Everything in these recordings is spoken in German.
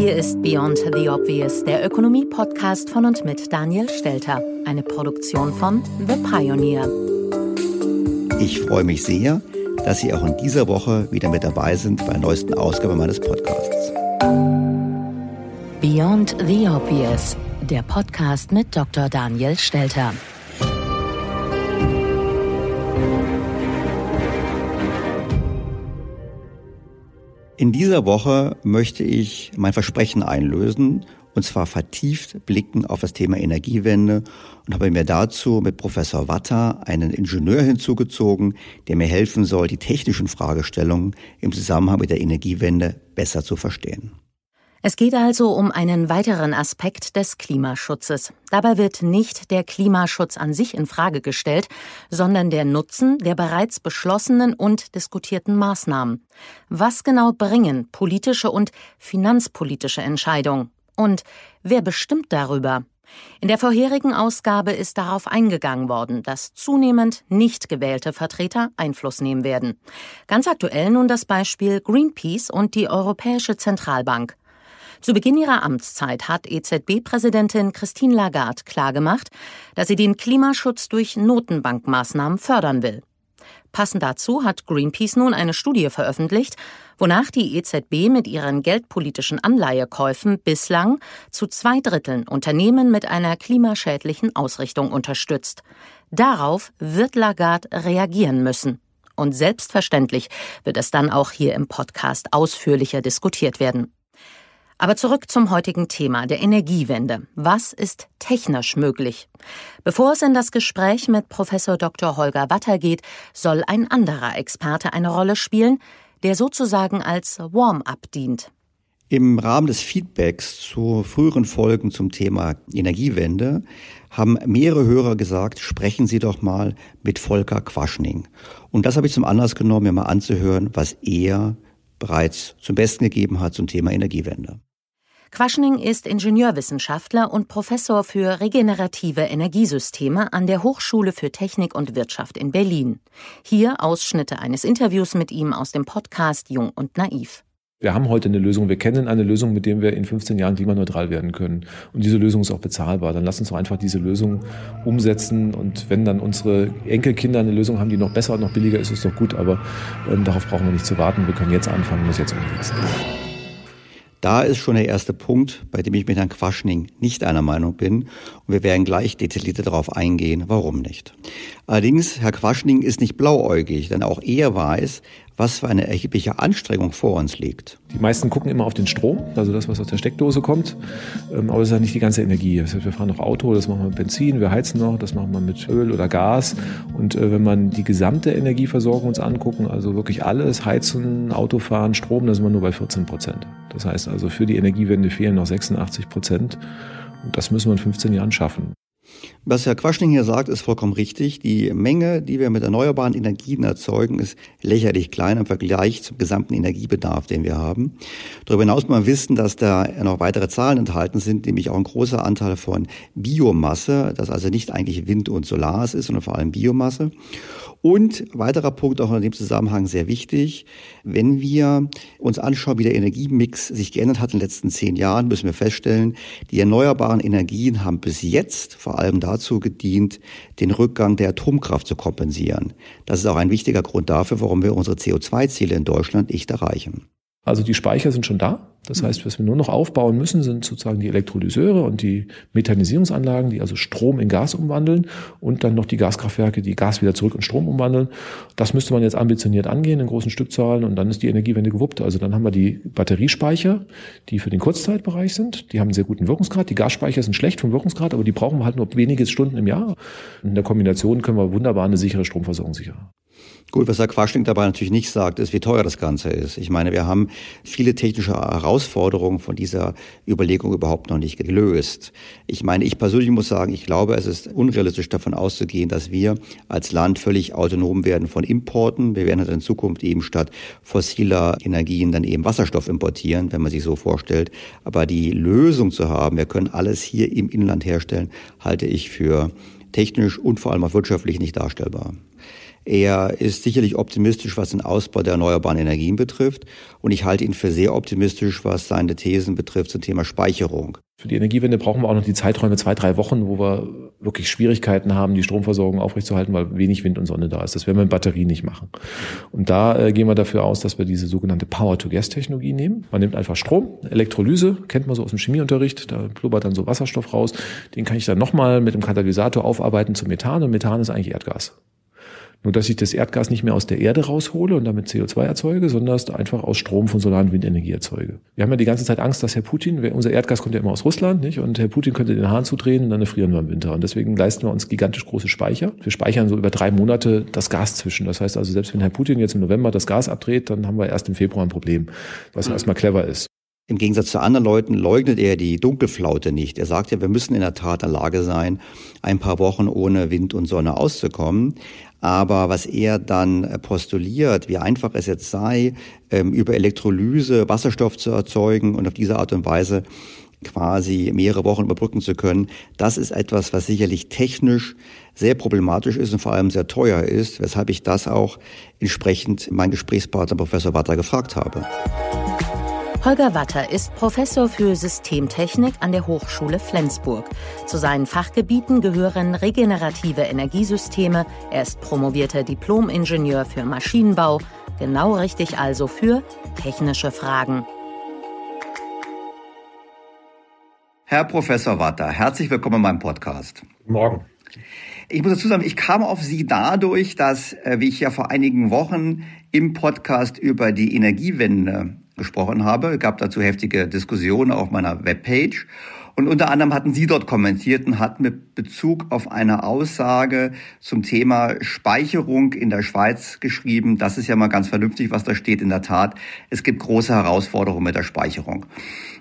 Hier ist Beyond the Obvious, der Ökonomie-Podcast von und mit Daniel Stelter. Eine Produktion von The Pioneer. Ich freue mich sehr, dass Sie auch in dieser Woche wieder mit dabei sind bei der neuesten Ausgabe meines Podcasts. Beyond the Obvious, der Podcast mit Dr. Daniel Stelter. In dieser Woche möchte ich mein Versprechen einlösen, und zwar vertieft blicken auf das Thema Energiewende, und habe mir dazu mit Professor Watter einen Ingenieur hinzugezogen, der mir helfen soll, die technischen Fragestellungen im Zusammenhang mit der Energiewende besser zu verstehen. Es geht also um einen weiteren Aspekt des Klimaschutzes. Dabei wird nicht der Klimaschutz an sich in Frage gestellt, sondern der Nutzen der bereits beschlossenen und diskutierten Maßnahmen. Was genau bringen politische und finanzpolitische Entscheidungen? Und wer bestimmt darüber? In der vorherigen Ausgabe ist darauf eingegangen worden, dass zunehmend nicht gewählte Vertreter Einfluss nehmen werden. Ganz aktuell nun das Beispiel Greenpeace und die Europäische Zentralbank. Zu Beginn ihrer Amtszeit hat EZB-Präsidentin Christine Lagarde klargemacht, dass sie den Klimaschutz durch Notenbankmaßnahmen fördern will. Passend dazu hat Greenpeace nun eine Studie veröffentlicht, wonach die EZB mit ihren geldpolitischen Anleihekäufen bislang zu 2/3 Unternehmen mit einer klimaschädlichen Ausrichtung unterstützt. Darauf wird Lagarde reagieren müssen. Und selbstverständlich wird es dann auch hier im Podcast ausführlicher diskutiert werden. Aber zurück zum heutigen Thema, der Energiewende. Was ist technisch möglich? Bevor es in das Gespräch mit Prof. Dr. Holger Watter geht, soll ein anderer Experte eine Rolle spielen, der sozusagen als Warm-up dient. Im Rahmen des Feedbacks zu früheren Folgen zum Thema Energiewende haben mehrere Hörer gesagt, sprechen Sie doch mal mit Volker Quaschning. Und das habe ich zum Anlass genommen, mir mal anzuhören, was er bereits zum Besten gegeben hat zum Thema Energiewende. Quaschning ist Ingenieurwissenschaftler und Professor für regenerative Energiesysteme an der Hochschule für Technik und Wirtschaft in Berlin. Hier Ausschnitte eines Interviews mit ihm aus dem Podcast Jung und Naiv. Wir haben heute eine Lösung, wir kennen eine Lösung, mit der wir in 15 Jahren klimaneutral werden können. Und diese Lösung ist auch bezahlbar. Dann lass uns doch einfach diese Lösung umsetzen. Und wenn dann unsere Enkelkinder eine Lösung haben, die noch besser und noch billiger ist, ist doch gut. Aber darauf brauchen wir nicht zu warten. Wir können jetzt anfangen, muss jetzt umsetzen. Da ist schon der erste Punkt, bei dem ich mit Herrn Quaschning nicht einer Meinung bin. Und wir werden gleich detaillierter darauf eingehen, warum nicht. Allerdings, Herr Quaschning ist nicht blauäugig, denn auch er weiß, was für eine erhebliche Anstrengung vor uns liegt. Die meisten gucken immer auf den Strom, also das, was aus der Steckdose kommt. Aber es ist ja nicht die ganze Energie. Das heißt, wir fahren noch Auto, das machen wir mit Benzin, wir heizen noch, das machen wir mit Öl oder Gas. Und wenn man die gesamte Energieversorgung uns angucken, also wirklich alles, Heizen, Autofahren, Strom, da sind wir nur bei 14%. Das heißt also, für die Energiewende fehlen noch 86%. Und das müssen wir in 15 Jahren schaffen. Was Herr Quaschning hier sagt, ist vollkommen richtig. Die Menge, die wir mit erneuerbaren Energien erzeugen, ist lächerlich klein im Vergleich zum gesamten Energiebedarf, den wir haben. Darüber hinaus muss man wissen, dass da noch weitere Zahlen enthalten sind, nämlich auch ein großer Anteil von Biomasse, das also nicht eigentlich Wind und Solar ist, sondern vor allem Biomasse. Und weiterer Punkt, auch in dem Zusammenhang sehr wichtig, wenn wir uns anschauen, wie der Energiemix sich geändert hat in den letzten 10 Jahren, müssen wir feststellen, die erneuerbaren Energien haben bis jetzt vor allem dazu gedient, den Rückgang der Atomkraft zu kompensieren. Das ist auch ein wichtiger Grund dafür, warum wir unsere CO2-Ziele in Deutschland nicht erreichen. Also die Speicher sind schon da. Das heißt, was wir nur noch aufbauen müssen, sind sozusagen die Elektrolyseure und die Methanisierungsanlagen, die also Strom in Gas umwandeln, und dann noch die Gaskraftwerke, die Gas wieder zurück in Strom umwandeln. Das müsste man jetzt ambitioniert angehen in großen Stückzahlen, und dann ist die Energiewende gewuppt. Also dann haben wir die Batteriespeicher, die für den Kurzzeitbereich sind. Die haben einen sehr guten Wirkungsgrad. Die Gasspeicher sind schlecht vom Wirkungsgrad, aber die brauchen wir halt nur wenige Stunden im Jahr. In der Kombination können wir wunderbar eine sichere Stromversorgung sichern. Gut, was Herr Quaschning dabei natürlich nicht sagt, ist, wie teuer das Ganze ist. Ich meine, wir haben viele technische Herausforderungen von dieser Überlegung überhaupt noch nicht gelöst. Ich meine, ich persönlich muss sagen, ich glaube, es ist unrealistisch davon auszugehen, dass wir als Land völlig autonom werden von Importen. Wir werden in Zukunft eben statt fossiler Energien dann eben Wasserstoff importieren, wenn man sich so vorstellt. Aber die Lösung zu haben, wir können alles hier im Inland herstellen, halte ich für technisch und vor allem auch wirtschaftlich nicht darstellbar. Er ist sicherlich optimistisch, was den Ausbau der erneuerbaren Energien betrifft. Und ich halte ihn für sehr optimistisch, was seine Thesen betrifft zum Thema Speicherung. Für die Energiewende brauchen wir auch noch die Zeiträume 2-3 Wochen, wo wir wirklich Schwierigkeiten haben, die Stromversorgung aufrechtzuerhalten, weil wenig Wind und Sonne da ist. Das werden wir mit Batterien nicht machen. Und da gehen wir dafür aus, dass wir diese sogenannte Power-to-Gas-Technologie nehmen. Man nimmt einfach Strom, Elektrolyse, kennt man so aus dem Chemieunterricht, da blubbert dann so Wasserstoff raus. Den kann ich dann nochmal mit dem Katalysator aufarbeiten zu Methan. Und Methan ist eigentlich Erdgas. Nur, dass ich das Erdgas nicht mehr aus der Erde raushole und damit CO2 erzeuge, sondern einfach aus Strom von Solar- und Windenergie erzeuge. Wir haben ja die ganze Zeit Angst, dass Herr Putin, unser Erdgas kommt ja immer aus Russland, nicht? Und Herr Putin könnte den Hahn zudrehen und dann frieren wir im Winter. Und deswegen leisten wir uns gigantisch große Speicher. Wir speichern so über 3 Monate das Gas zwischen. Das heißt also, selbst wenn Herr Putin jetzt im November das Gas abdreht, dann haben wir erst im Februar ein Problem, was erstmal clever ist. Im Gegensatz zu anderen Leuten leugnet er die Dunkelflaute nicht. Er sagt ja, wir müssen in der Tat in der Lage sein, ein paar Wochen ohne Wind und Sonne auszukommen. Aber was er dann postuliert, wie einfach es jetzt sei, über Elektrolyse Wasserstoff zu erzeugen und auf diese Art und Weise quasi mehrere Wochen überbrücken zu können, das ist etwas, was sicherlich technisch sehr problematisch ist und vor allem sehr teuer ist, weshalb ich das auch entsprechend meinen Gesprächspartner Professor Watter gefragt habe. Holger Watter ist Professor für Systemtechnik an der Hochschule Flensburg. Zu seinen Fachgebieten gehören regenerative Energiesysteme. Er ist promovierter Diplom-Ingenieur für Maschinenbau. Genau richtig also für technische Fragen. Herr Professor Watter, herzlich willkommen in meinem Podcast. Guten Morgen. Ich muss dazu sagen, ich kam auf Sie dadurch, dass, wie ich ja vor einigen Wochen im Podcast über die Energiewende gesprochen habe. Es gab dazu heftige Diskussionen auf meiner Webpage. Und unter anderem hatten Sie dort kommentiert und hatten mit Bezug auf eine Aussage zum Thema Speicherung in der Schweiz geschrieben, das ist ja mal ganz vernünftig, was da steht in der Tat. Es gibt große Herausforderungen mit der Speicherung.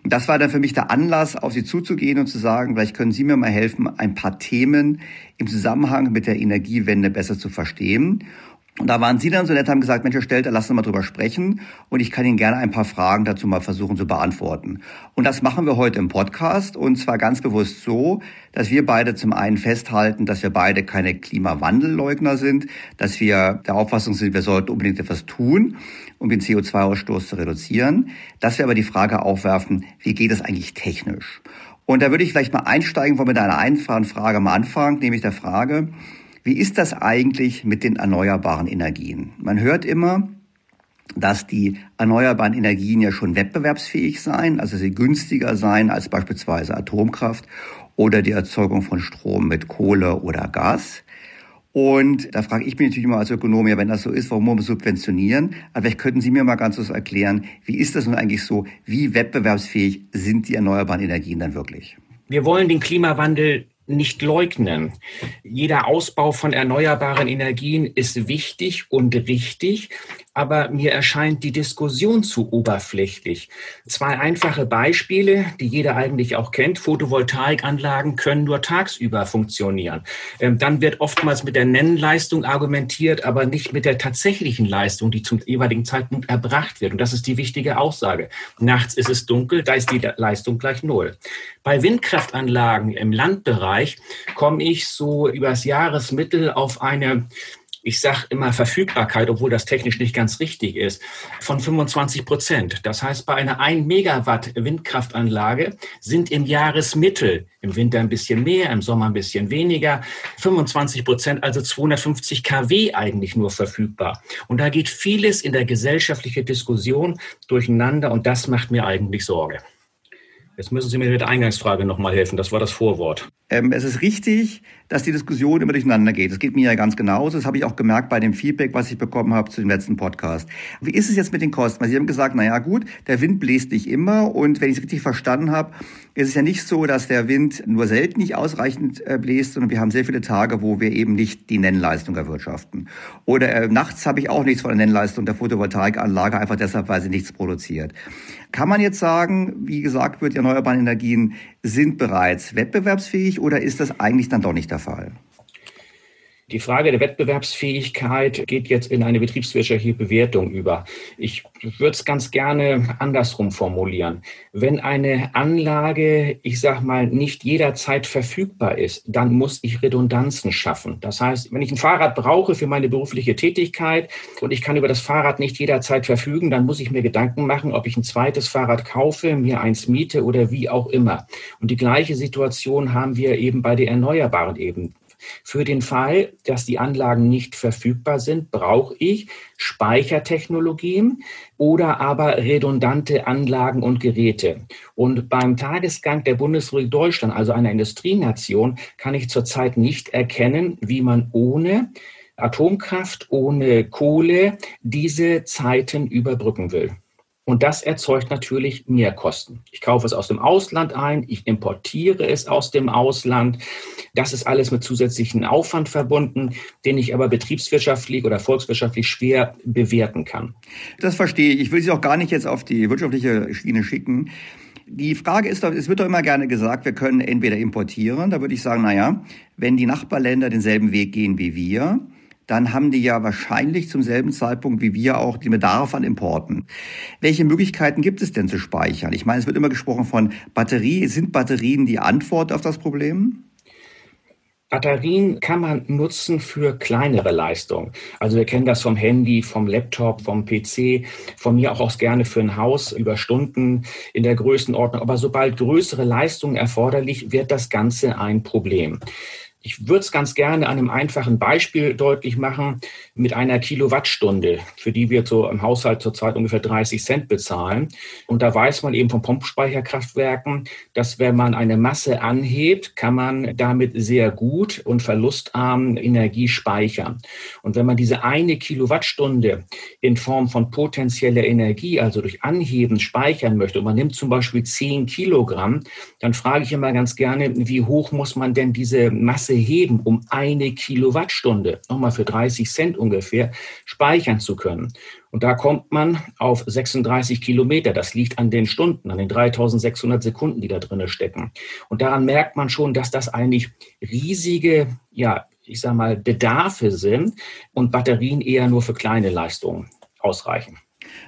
Und das war dann für mich der Anlass, auf Sie zuzugehen und zu sagen, vielleicht können Sie mir mal helfen, ein paar Themen im Zusammenhang mit der Energiewende besser zu verstehen. Und da waren Sie dann so nett, haben gesagt, Mensch, Herr Stelter, lass uns mal drüber sprechen und ich kann Ihnen gerne ein paar Fragen dazu mal versuchen zu beantworten. Und das machen wir heute im Podcast und zwar ganz bewusst so, dass wir beide zum einen festhalten, dass wir beide keine Klimawandelleugner sind, dass wir der Auffassung sind, wir sollten unbedingt etwas tun, um den CO2-Ausstoß zu reduzieren, dass wir aber die Frage aufwerfen, wie geht das eigentlich technisch? Und da würde ich vielleicht mal einsteigen, wollen wir mit einer einfachen Frage am Anfang, nämlich der Frage, wie ist das eigentlich mit den erneuerbaren Energien? Man hört immer, dass die erneuerbaren Energien ja schon wettbewerbsfähig seien, also sie günstiger seien als beispielsweise Atomkraft oder die Erzeugung von Strom mit Kohle oder Gas. Und da frage ich mich natürlich immer als Ökonom, ja, wenn das so ist, warum muss man subventionieren? Aber vielleicht könnten Sie mir mal ganz kurz erklären, wie ist das nun eigentlich so? Wie wettbewerbsfähig sind die erneuerbaren Energien dann wirklich? Wir wollen den Klimawandel nicht leugnen. Jeder Ausbau von erneuerbaren Energien ist wichtig und richtig, aber mir erscheint die Diskussion zu oberflächlich. 2 einfache Beispiele, die jeder eigentlich auch kennt. Photovoltaikanlagen können nur tagsüber funktionieren. Dann wird oftmals mit der Nennleistung argumentiert, aber nicht mit der tatsächlichen Leistung, die zum jeweiligen Zeitpunkt erbracht wird. Und das ist die wichtige Aussage. Nachts ist es dunkel, da ist die Leistung gleich 0. Bei Windkraftanlagen im Landbereich komme ich so übers Jahresmittel auf eine, ich sage immer Verfügbarkeit, obwohl das technisch nicht ganz richtig ist, von 25%. Das heißt, bei einer 1 Megawatt Windkraftanlage sind im Jahresmittel, im Winter ein bisschen mehr, im Sommer ein bisschen weniger, 25%, also 250 kW eigentlich nur verfügbar. Und da geht vieles in der gesellschaftlichen Diskussion durcheinander und das macht mir eigentlich Sorge. Jetzt müssen Sie mir mit der Eingangsfrage nochmal helfen. Das war das Vorwort. Es ist richtig, dass die Diskussion immer durcheinander geht. Das geht mir ja ganz genauso. Das habe ich auch gemerkt bei dem Feedback, was ich bekommen habe zu dem letzten Podcast. Wie ist es jetzt mit den Kosten? Weil Sie haben gesagt, naja gut, der Wind bläst nicht immer. Und wenn ich es richtig verstanden habe, ist es ja nicht so, dass der Wind nur selten nicht ausreichend bläst, sondern wir haben sehr viele Tage, wo wir eben nicht die Nennleistung erwirtschaften. Oder nachts habe ich auch nichts von der Nennleistung der Photovoltaikanlage, einfach deshalb, weil sie nichts produziert. Kann man jetzt sagen, wie gesagt wird, die erneuerbaren Energien sind bereits wettbewerbsfähig oder ist das eigentlich dann doch nicht der Fall? Die Frage der Wettbewerbsfähigkeit geht jetzt in eine betriebswirtschaftliche Bewertung über. Ich würde es ganz gerne andersrum formulieren. Wenn eine Anlage, ich sag mal, nicht jederzeit verfügbar ist, dann muss ich Redundanzen schaffen. Das heißt, wenn ich ein Fahrrad brauche für meine berufliche Tätigkeit und ich kann über das Fahrrad nicht jederzeit verfügen, dann muss ich mir Gedanken machen, ob ich ein zweites Fahrrad kaufe, mir eins miete oder wie auch immer. Und die gleiche Situation haben wir eben bei den erneuerbaren Ebenen. Für den Fall, dass die Anlagen nicht verfügbar sind, brauche ich Speichertechnologien oder aber redundante Anlagen und Geräte. Und beim Tagesgang der Bundesrepublik Deutschland, also einer Industrienation, kann ich zurzeit nicht erkennen, wie man ohne Atomkraft, ohne Kohle diese Zeiten überbrücken will. Und das erzeugt natürlich mehr Kosten. Ich kaufe es aus dem Ausland ein, ich importiere es aus dem Ausland. Das ist alles mit zusätzlichen Aufwand verbunden, den ich aber betriebswirtschaftlich oder volkswirtschaftlich schwer bewerten kann. Das verstehe ich. Ich will Sie auch gar nicht jetzt auf die wirtschaftliche Schiene schicken. Die Frage ist, es wird doch immer gerne gesagt, wir können entweder importieren. Da würde ich sagen, naja, wenn die Nachbarländer denselben Weg gehen wie wir, dann haben die ja wahrscheinlich zum selben Zeitpunkt wie wir auch den Bedarf an Importen. Welche Möglichkeiten gibt es denn zu speichern? Ich meine, es wird immer gesprochen von Batterie. Sind Batterien die Antwort auf das Problem? Batterien kann man nutzen für kleinere Leistungen. Also wir kennen das vom Handy, vom Laptop, vom PC, von mir auch gerne für ein Haus über Stunden in der Größenordnung. Aber sobald größere Leistungen erforderlich, wird das Ganze ein Problem. Ich würde es ganz gerne an einem einfachen Beispiel deutlich machen, mit einer Kilowattstunde, für die wir so im Haushalt zurzeit ungefähr 30 Cent bezahlen. Und da weiß man eben von Pumpspeicherkraftwerken, dass wenn man eine Masse anhebt, kann man damit sehr gut und verlustarm Energie speichern. Und wenn man diese eine Kilowattstunde in Form von potenzieller Energie, also durch Anheben, speichern möchte, und man nimmt zum Beispiel 10 Kilogramm, dann frage ich immer ganz gerne, wie hoch muss man denn diese Masse heben, um eine Kilowattstunde, nochmal für 30 Cent ungefähr, speichern zu können. Und da kommt man auf 36 Kilometer. Das liegt an den Stunden, an den 3600 Sekunden, die da drin stecken. Und daran merkt man schon, dass das eigentlich riesige, Bedarfe sind und Batterien eher nur für kleine Leistungen ausreichen.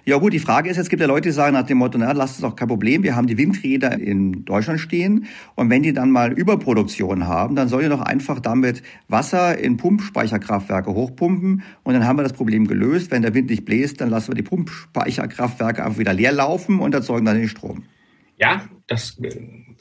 Ja gut, die Frage ist, es gibt ja Leute, die sagen nach dem Motto, na, lasst es doch kein Problem, wir haben die Windräder in Deutschland stehen und wenn die dann mal Überproduktion haben, dann sollen die doch einfach damit Wasser in Pumpspeicherkraftwerke hochpumpen und dann haben wir das Problem gelöst. Wenn der Wind nicht bläst, dann lassen wir die Pumpspeicherkraftwerke einfach wieder leer laufen und erzeugen dann den Strom. Ja, das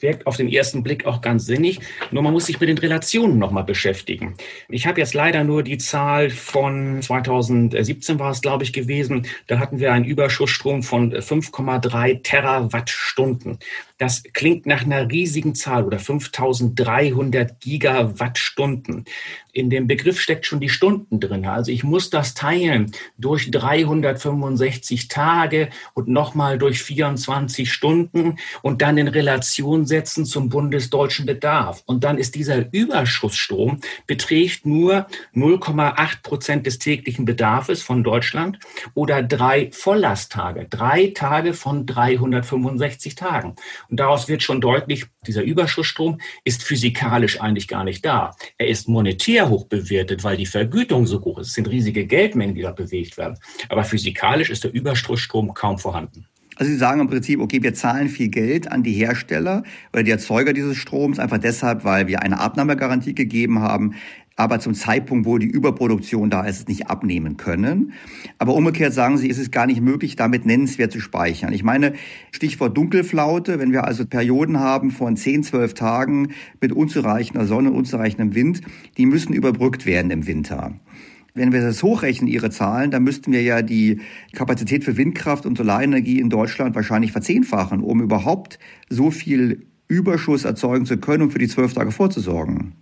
wirkt auf den ersten Blick auch ganz sinnig. Nur man muss sich mit den Relationen nochmal beschäftigen. Ich habe jetzt leider nur die Zahl von 2017 war es, glaube ich, gewesen. Da hatten wir einen Überschussstrom von 5,3 Terawattstunden. Das klingt nach einer riesigen Zahl oder 5300 Gigawattstunden. In dem Begriff steckt schon die Stunden drin. Also ich muss das teilen durch 365 Tage und nochmal durch 24 Stunden und dann in Relation setzen zum bundesdeutschen Bedarf. Und dann ist dieser Überschussstrom beträgt nur 0,8% des täglichen Bedarfes von Deutschland oder 3 Vollasttage, 3 Tage von 365 Tagen. Und daraus wird schon deutlich, dieser Überschussstrom ist physikalisch eigentlich gar nicht da. Er ist monetär hoch bewertet, weil die Vergütung so hoch ist. Es sind riesige Geldmengen, die da bewegt werden. Aber physikalisch ist der Überschussstrom kaum vorhanden. Also Sie sagen im Prinzip, okay, wir zahlen viel Geld an die Hersteller oder die Erzeuger dieses Stroms, einfach deshalb, weil wir eine Abnahmegarantie gegeben haben, aber zum Zeitpunkt, wo die Überproduktion da ist, es nicht abnehmen können. Aber umgekehrt sagen Sie, ist es gar nicht möglich, damit nennenswert zu speichern. Ich meine, Stichwort Dunkelflaute, wenn wir also Perioden haben von 10, 12 Tagen mit unzureichender Sonne, unzureichendem Wind, die müssen überbrückt werden im Winter. Wenn wir das hochrechnen, Ihre Zahlen, dann müssten wir ja die Kapazität für Windkraft und Solarenergie in Deutschland wahrscheinlich verzehnfachen, um überhaupt so viel Überschuss erzeugen zu können und für die 12 Tage vorzusorgen.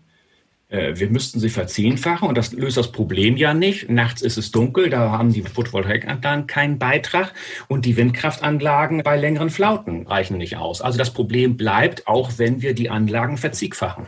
Wir müssten sie verzehnfachen und das löst das Problem ja nicht. Nachts ist es dunkel, da haben die Photovoltaikanlagen keinen Beitrag und die Windkraftanlagen bei längeren Flauten reichen nicht aus. Also das Problem bleibt, auch wenn wir die Anlagen verziegfachen.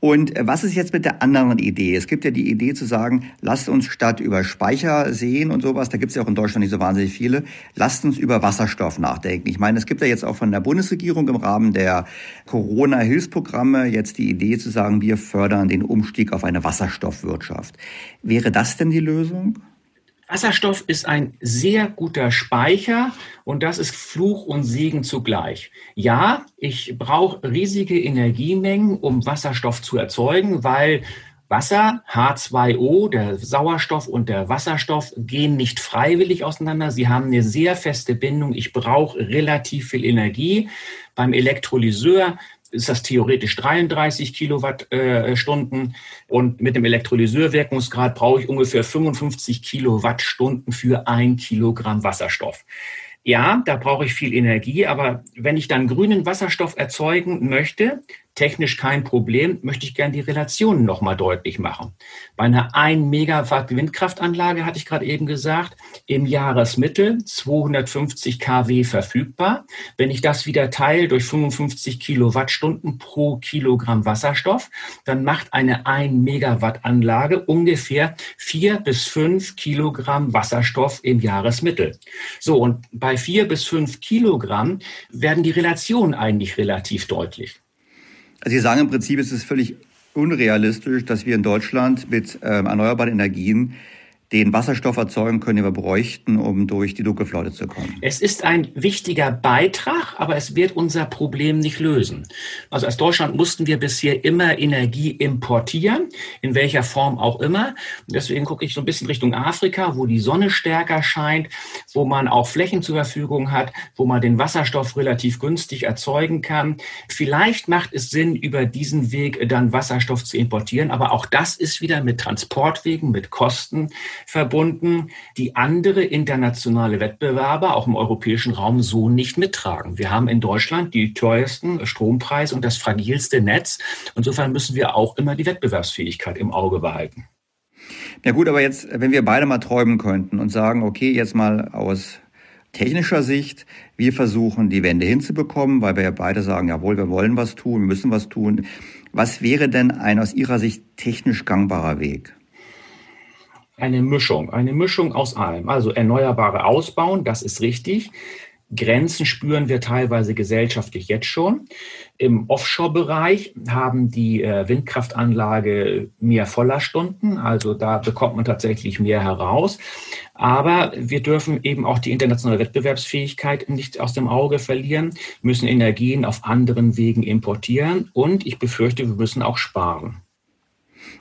Und was ist jetzt mit der anderen Idee? Es gibt ja die Idee zu sagen, lasst uns statt über Speicherseen und sowas, da gibt es ja auch in Deutschland nicht so wahnsinnig viele, lasst uns über Wasserstoff nachdenken. Ich meine, es gibt ja jetzt auch von der Bundesregierung im Rahmen der Corona-Hilfsprogramme jetzt die Idee zu sagen, wir fördern den Umstieg auf eine Wasserstoffwirtschaft. Wäre das denn die Lösung? Wasserstoff ist ein sehr guter Speicher und das ist Fluch und Segen zugleich. Ja, ich brauche riesige Energiemengen, um Wasserstoff zu erzeugen, weil Wasser, H2O, der Sauerstoff und der Wasserstoff gehen nicht freiwillig auseinander. Sie haben eine sehr feste Bindung. Ich brauche relativ viel Energie. Beim Elektrolyseur ist das theoretisch 33 Kilowattstunden und mit dem Elektrolyseurwirkungsgrad brauche ich ungefähr 55 Kilowattstunden für 1 Kilogramm Wasserstoff. Ja, da brauche ich viel Energie, aber wenn ich dann grünen Wasserstoff erzeugen möchte, technisch kein Problem, möchte ich gerne die Relationen nochmal deutlich machen. Bei einer 1 Megawatt Windkraftanlage, hatte ich gerade eben gesagt, im Jahresmittel 250 kW verfügbar. Wenn ich das wieder teile durch 55 Kilowattstunden pro Kilogramm Wasserstoff, dann macht eine 1 Megawatt Anlage ungefähr 4 bis 5 Kilogramm Wasserstoff im Jahresmittel. So, und bei 4 bis 5 Kilogramm werden die Relationen eigentlich relativ deutlich. Also Sie sagen im Prinzip, es ist völlig unrealistisch, dass wir in Deutschland mit erneuerbaren Energien den Wasserstoff erzeugen können, den wir bräuchten, um durch die Dunkelflaute zu kommen. Es ist ein wichtiger Beitrag, aber es wird unser Problem nicht lösen. Also aus Deutschland mussten wir bisher immer Energie importieren, in welcher Form auch immer. Und deswegen gucke ich so ein bisschen Richtung Afrika, wo die Sonne stärker scheint, wo man auch Flächen zur Verfügung hat, wo man den Wasserstoff relativ günstig erzeugen kann. Vielleicht macht es Sinn, über diesen Weg dann Wasserstoff zu importieren, aber auch das ist wieder mit Transportwegen, mit Kosten verbunden, die andere internationale Wettbewerber auch im europäischen Raum so nicht mittragen. Wir haben in Deutschland die teuersten Strompreise und das fragilste Netz. Insofern müssen wir auch immer die Wettbewerbsfähigkeit im Auge behalten. Na gut, aber jetzt, wenn wir beide mal träumen könnten und sagen, okay, jetzt mal aus technischer Sicht, wir versuchen, die Wende hinzubekommen, weil wir ja beide sagen, jawohl, wir wollen was tun, müssen was tun. Was wäre denn ein aus Ihrer Sicht technisch gangbarer Weg? Eine Mischung aus allem. Also Erneuerbare ausbauen, das ist richtig. Grenzen spüren wir teilweise gesellschaftlich jetzt schon. Im Offshore-Bereich haben die Windkraftanlage mehr Vollerstunden. Also da bekommt man tatsächlich mehr heraus. Aber wir dürfen eben auch die internationale Wettbewerbsfähigkeit nicht aus dem Auge verlieren, müssen Energien auf anderen Wegen importieren und ich befürchte, wir müssen auch sparen.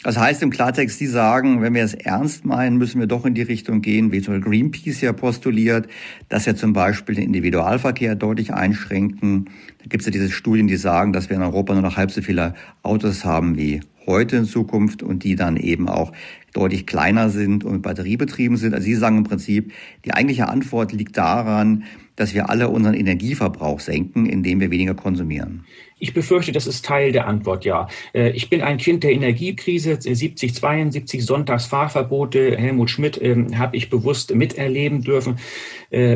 Das heißt im Klartext, Sie sagen, wenn wir es ernst meinen, müssen wir doch in die Richtung gehen, wie zum Beispiel Greenpeace ja postuliert, dass ja zum Beispiel den Individualverkehr deutlich einschränken. Da gibt es ja diese Studien, die sagen, dass wir in Europa nur noch halb so viele Autos haben wie heute in Zukunft und die dann eben auch deutlich kleiner sind und batteriebetrieben sind. Also Sie sagen im Prinzip, die eigentliche Antwort liegt daran, dass wir alle unseren Energieverbrauch senken, indem wir weniger konsumieren. Ich befürchte, das ist Teil der Antwort, ja. Ich bin ein Kind der Energiekrise, 70, 72, Sonntagsfahrverbote, Helmut Schmidt habe ich bewusst miterleben dürfen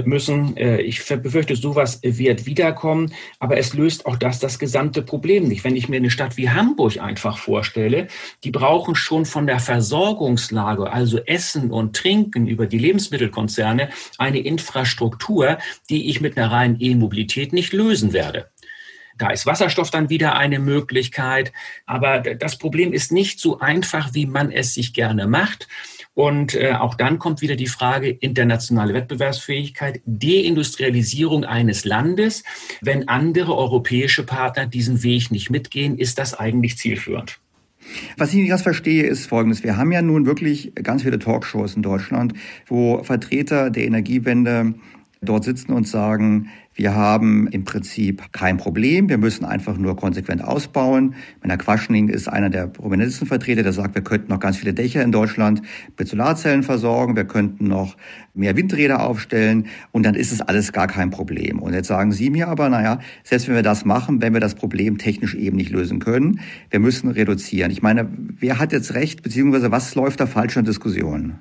müssen. Ich befürchte, sowas wird wiederkommen, aber es löst auch das gesamte Problem nicht. Wenn ich mir eine Stadt wie Hamburg einfach vorstelle, die brauchen schon von der Versorgungslage, also Essen und Trinken über die Lebensmittelkonzerne, eine Infrastruktur, die ich mit einer reinen E-Mobilität nicht lösen werde. Da ist Wasserstoff dann wieder eine Möglichkeit. Aber das Problem ist nicht so einfach, wie man es sich gerne macht. Und auch dann kommt wieder die Frage internationale Wettbewerbsfähigkeit, Deindustrialisierung eines Landes. Wenn andere europäische Partner diesen Weg nicht mitgehen, ist das eigentlich zielführend. Was ich nicht ganz verstehe, ist Folgendes. Wir haben ja nun wirklich ganz viele Talkshows in Deutschland, wo Vertreter der Energiewende dort sitzen und sagen, wir haben im Prinzip kein Problem, wir müssen einfach nur konsequent ausbauen. Herr Quaschning ist einer der prominentesten Vertreter, der sagt, wir könnten noch ganz viele Dächer in Deutschland mit Solarzellen versorgen, wir könnten noch mehr Windräder aufstellen und dann ist es alles gar kein Problem. Und jetzt sagen Sie mir aber, naja, selbst wenn wir das machen, wenn wir das Problem technisch eben nicht lösen können, wir müssen reduzieren. Ich meine, wer hat jetzt recht, beziehungsweise was läuft da falsch in Diskussionen?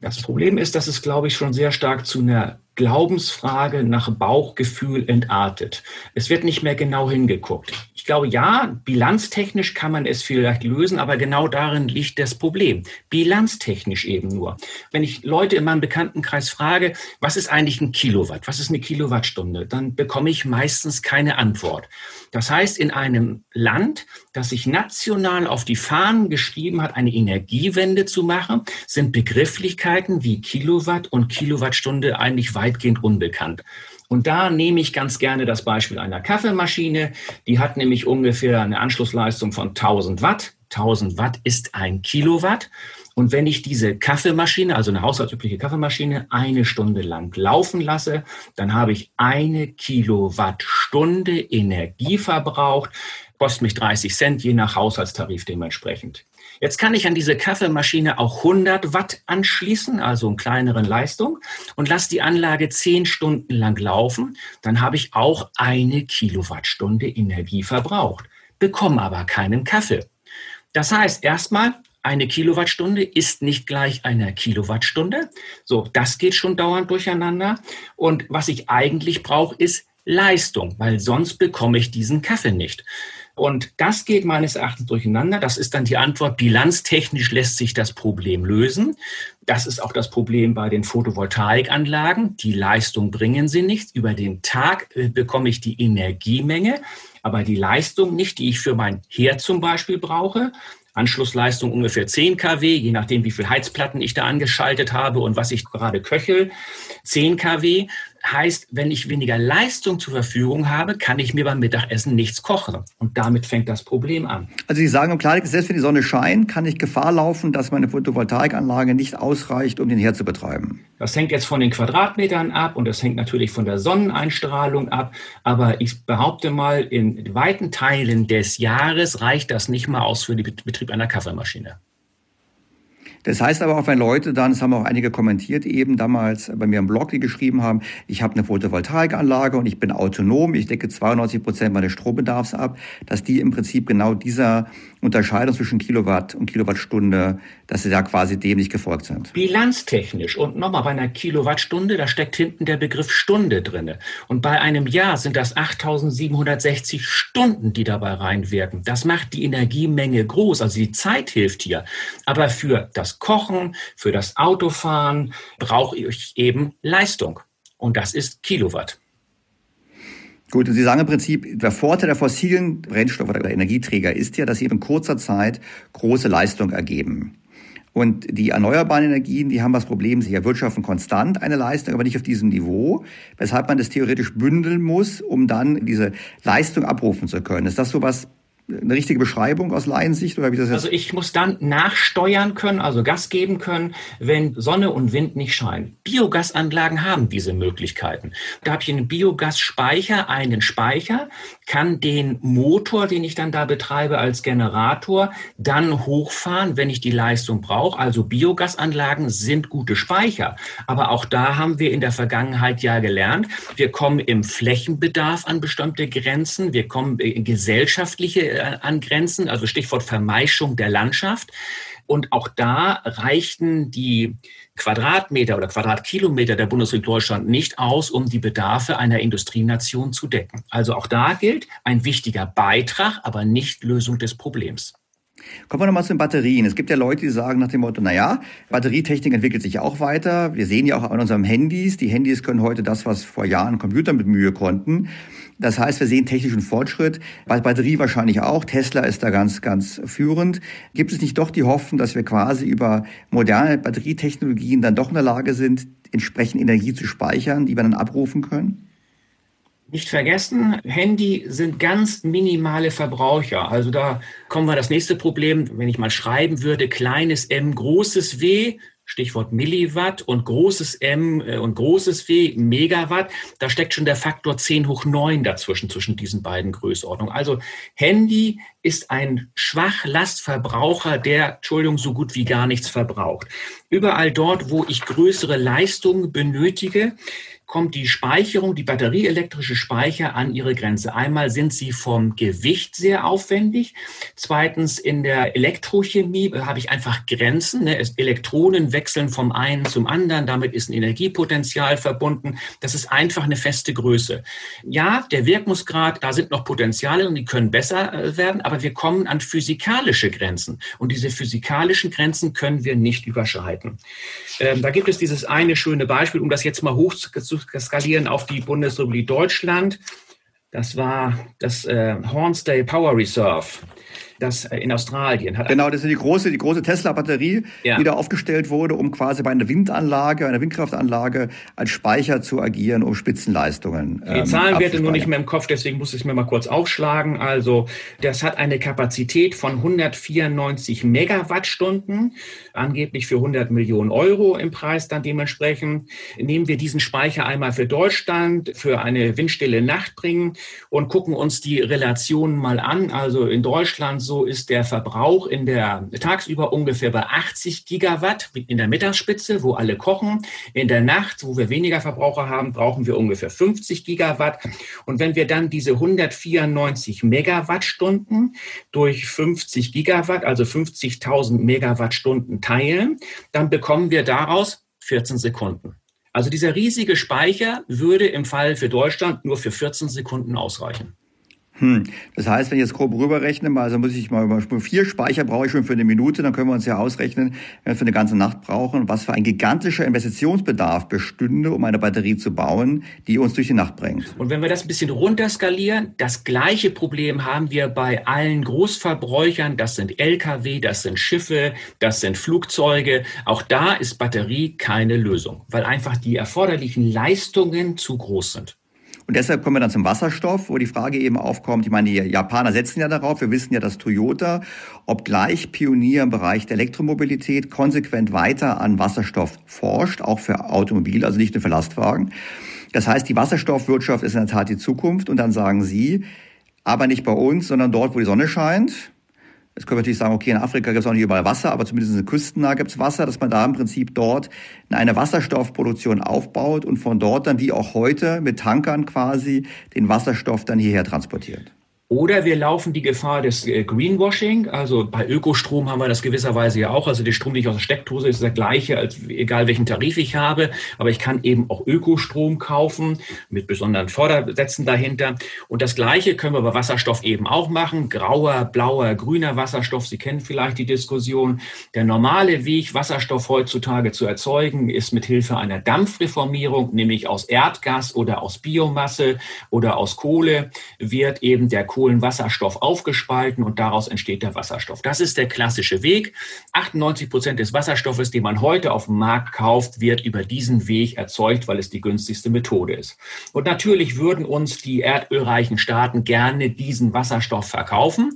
Das Problem ist, dass es, glaube ich, schon sehr stark zu einer Glaubensfrage nach Bauchgefühl entartet. Es wird nicht mehr genau hingeguckt. Ich glaube, ja, bilanztechnisch kann man es vielleicht lösen, aber genau darin liegt das Problem. Bilanztechnisch eben nur. Wenn ich Leute in meinem Bekanntenkreis frage, was ist eigentlich ein Kilowatt, was ist eine Kilowattstunde, dann bekomme ich meistens keine Antwort. Das heißt, in einem Land, das sich national auf die Fahnen geschrieben hat, eine Energiewende zu machen, sind Begrifflichkeiten wie Kilowatt und Kilowattstunde eigentlich weitgehend unbekannt. Und da nehme ich ganz gerne das Beispiel einer Kaffeemaschine. Die hat nämlich ungefähr eine Anschlussleistung von 1000 Watt. 1000 Watt ist ein Kilowatt. Und wenn ich diese Kaffeemaschine, also eine haushaltsübliche Kaffeemaschine, eine Stunde lang laufen lasse, dann habe ich eine Kilowattstunde Energie verbraucht. Kostet mich 30 Cent, je nach Haushaltstarif dementsprechend. Jetzt kann ich an diese Kaffeemaschine auch 100 Watt anschließen, also in kleineren Leistung, und lasse die Anlage 10 Stunden lang laufen. Dann habe ich auch eine Kilowattstunde Energie verbraucht, bekomme aber keinen Kaffee. Das heißt, erstmal, eine Kilowattstunde ist nicht gleich einer Kilowattstunde. So, das geht schon dauernd durcheinander. Und was ich eigentlich brauche, ist Leistung, weil sonst bekomme ich diesen Kaffee nicht. Und das geht meines Erachtens durcheinander. Das ist dann die Antwort, bilanztechnisch lässt sich das Problem lösen. Das ist auch das Problem bei den Photovoltaikanlagen. Die Leistung bringen sie nicht. Über den Tag bekomme ich die Energiemenge, aber die Leistung nicht, die ich für mein Herd zum Beispiel brauche. Anschlussleistung ungefähr 10 kW, je nachdem, wie viele Heizplatten ich da angeschaltet habe und was ich gerade köchel. 10 kW heißt, wenn ich weniger Leistung zur Verfügung habe, kann ich mir beim Mittagessen nichts kochen. Und damit fängt das Problem an. Also Sie sagen, um Klartext, selbst wenn die Sonne scheint, kann ich Gefahr laufen, dass meine Photovoltaikanlage nicht ausreicht, um den Herd zu betreiben. Das hängt jetzt von den Quadratmetern ab und das hängt natürlich von der Sonneneinstrahlung ab. Aber ich behaupte mal, in weiten Teilen des Jahres reicht das nicht mal aus für den Betrieb einer Kaffeemaschine. Das heißt aber auch, wenn Leute dann, das haben auch einige kommentiert eben damals bei mir im Blog, die geschrieben haben, ich habe eine Photovoltaikanlage und ich bin autonom, ich decke 92% meines Strombedarfs ab, dass die im Prinzip genau dieser Unterscheidung zwischen Kilowatt und Kilowattstunde, dass sie da quasi dem nicht gefolgt sind. Bilanztechnisch. Und nochmal, bei einer Kilowattstunde, da steckt hinten der Begriff Stunde drin. Und bei einem Jahr sind das 8.760 Stunden, die dabei reinwirken. Das macht die Energiemenge groß, also die Zeit hilft hier. Aber für das Kochen, für das Autofahren brauche ich eben Leistung. Und das ist Kilowatt. Gut, und Sie sagen im Prinzip, der Vorteil der fossilen Brennstoffe oder Energieträger ist ja, dass sie in kurzer Zeit große Leistung ergeben. Und die erneuerbaren Energien, die haben das Problem, sie erwirtschaften konstant eine Leistung, aber nicht auf diesem Niveau, weshalb man das theoretisch bündeln muss, um dann diese Leistung abrufen zu können. Ist das sowas? Eine richtige Beschreibung aus Laiensicht? Oder habe ich das jetzt? Also ich muss dann nachsteuern können, also Gas geben können, wenn Sonne und Wind nicht scheinen. Biogasanlagen haben diese Möglichkeiten. Da habe ich einen Biogasspeicher, einen Speicher, kann den Motor, den ich dann da betreibe als Generator, dann hochfahren, wenn ich die Leistung brauche. Also Biogasanlagen sind gute Speicher. Aber auch da haben wir in der Vergangenheit ja gelernt, wir kommen im Flächenbedarf an bestimmte Grenzen, wir kommen gesellschaftliche an Grenzen, also Stichwort Vermeischung der Landschaft. Und auch da reichten die Quadratmeter oder Quadratkilometer der Bundesrepublik Deutschland nicht aus, um die Bedarfe einer Industrienation zu decken. Also auch da gilt, ein wichtiger Beitrag, aber nicht Lösung des Problems. Kommen wir nochmal zu den Batterien. Es gibt ja Leute, die sagen nach dem Motto, naja, Batterietechnik entwickelt sich auch weiter. Wir sehen ja auch an unseren Handys. Die Handys können heute das, was vor Jahren Computer mit Mühe konnten. Das heißt, wir sehen technischen Fortschritt, bei Batterie wahrscheinlich auch. Tesla ist da ganz, ganz führend. Gibt es nicht doch die Hoffnung, dass wir quasi über moderne Batterietechnologien dann doch in der Lage sind, entsprechend Energie zu speichern, die wir dann abrufen können? Nicht vergessen, Handy sind ganz minimale Verbraucher. Also da kommen wir an das nächste Problem. Wenn ich mal schreiben würde, kleines M, großes W, Stichwort Milliwatt, und großes M und großes W, Megawatt, da steckt schon der Faktor 10⁹ dazwischen, zwischen diesen beiden Größenordnungen. Also Handy ist ein Schwachlastverbraucher, der, Entschuldigung, so gut wie gar nichts verbraucht. Überall dort, wo ich größere Leistungen benötige, kommt die Speicherung, die batterieelektrische Speicher an ihre Grenze. Einmal sind sie vom Gewicht sehr aufwendig. Zweitens, in der Elektrochemie habe ich einfach Grenzen. Elektronen wechseln vom einen zum anderen. Damit ist ein Energiepotenzial verbunden. Das ist einfach eine feste Größe. Ja, der Wirkungsgrad, da sind noch Potenziale und die können besser werden, aber wir kommen an physikalische Grenzen. Und diese physikalischen Grenzen können wir nicht überschreiten. Da gibt es dieses eine schöne Beispiel, um das jetzt mal hoch zu skalieren auf die Bundesrepublik Deutschland. Das war das Hornsdale Power Reserve, das in Australien hat. Genau, das ist die große Tesla-Batterie, ja, die da aufgestellt wurde, um quasi bei einer Windanlage, einer Windkraftanlage als Speicher zu agieren, um Spitzenleistungen abzuspeichern. Die Zahlenwerte nur nicht mehr im Kopf, deswegen muss ich es mir mal kurz aufschlagen. Also das hat eine Kapazität von 194 Megawattstunden, angeblich für 100 Millionen Euro im Preis dann dementsprechend. Nehmen wir diesen Speicher einmal für Deutschland, für eine windstille Nacht bringen und gucken uns die Relationen mal an. Also in Deutschland so ist der Verbrauch in der tagsüber ungefähr bei 80 Gigawatt in der Mittagsspitze, wo alle kochen. In der Nacht, wo wir weniger Verbraucher haben, brauchen wir ungefähr 50 Gigawatt. Und wenn wir dann diese 194 Megawattstunden durch 50 Gigawatt, also 50.000 Megawattstunden teilen, dann bekommen wir daraus 14 Sekunden. Also dieser riesige Speicher würde im Fall für Deutschland nur für 14 Sekunden ausreichen. Das heißt, wenn ich jetzt grob rüberrechne, also muss ich mal 4 Speicher brauche ich schon für eine Minute, dann können wir uns ja ausrechnen, wenn wir für eine ganze Nacht brauchen, was für ein gigantischer Investitionsbedarf bestünde, um eine Batterie zu bauen, die uns durch die Nacht bringt. Und wenn wir das ein bisschen runterskalieren, das gleiche Problem haben wir bei allen Großverbräuchern, das sind LKW, das sind Schiffe, das sind Flugzeuge. Auch da ist Batterie keine Lösung, weil einfach die erforderlichen Leistungen zu groß sind. Und deshalb kommen wir dann zum Wasserstoff, wo die Frage eben aufkommt, ich meine, die Japaner setzen ja darauf, wir wissen ja, dass Toyota, obgleich Pionier im Bereich der Elektromobilität, konsequent weiter an Wasserstoff forscht, auch für Automobile, also nicht nur für Lastwagen. Das heißt, die Wasserstoffwirtschaft ist in der Tat die Zukunft. Und dann sagen sie, aber nicht bei uns, sondern dort, wo die Sonne scheint. Jetzt können wir natürlich sagen, okay, in Afrika gibt es auch nicht überall Wasser, aber zumindest in den küstennah gibt es Wasser, dass man da im Prinzip dort eine Wasserstoffproduktion aufbaut und von dort dann, wie auch heute, mit Tankern quasi den Wasserstoff dann hierher transportiert. Oder wir laufen die Gefahr des Greenwashing, also bei Ökostrom haben wir das gewisserweise ja auch, also der Strom, den ich aus der Steckdose, ist der gleiche, als egal welchen Tarif ich habe, aber ich kann eben auch Ökostrom kaufen mit besonderen Fördersätzen dahinter und das Gleiche können wir bei Wasserstoff eben auch machen, grauer, blauer, grüner Wasserstoff, Sie kennen vielleicht die Diskussion, der normale Weg, Wasserstoff heutzutage zu erzeugen, ist mit Hilfe einer Dampfreformierung, nämlich aus Erdgas oder aus Biomasse oder aus Kohle, wird eben der Kohlenwasserstoff aufgespalten und daraus entsteht der Wasserstoff. Das ist der klassische Weg. 98% des Wasserstoffes, den man heute auf dem Markt kauft, wird über diesen Weg erzeugt, weil es die günstigste Methode ist. Und natürlich würden uns die erdölreichen Staaten gerne diesen Wasserstoff verkaufen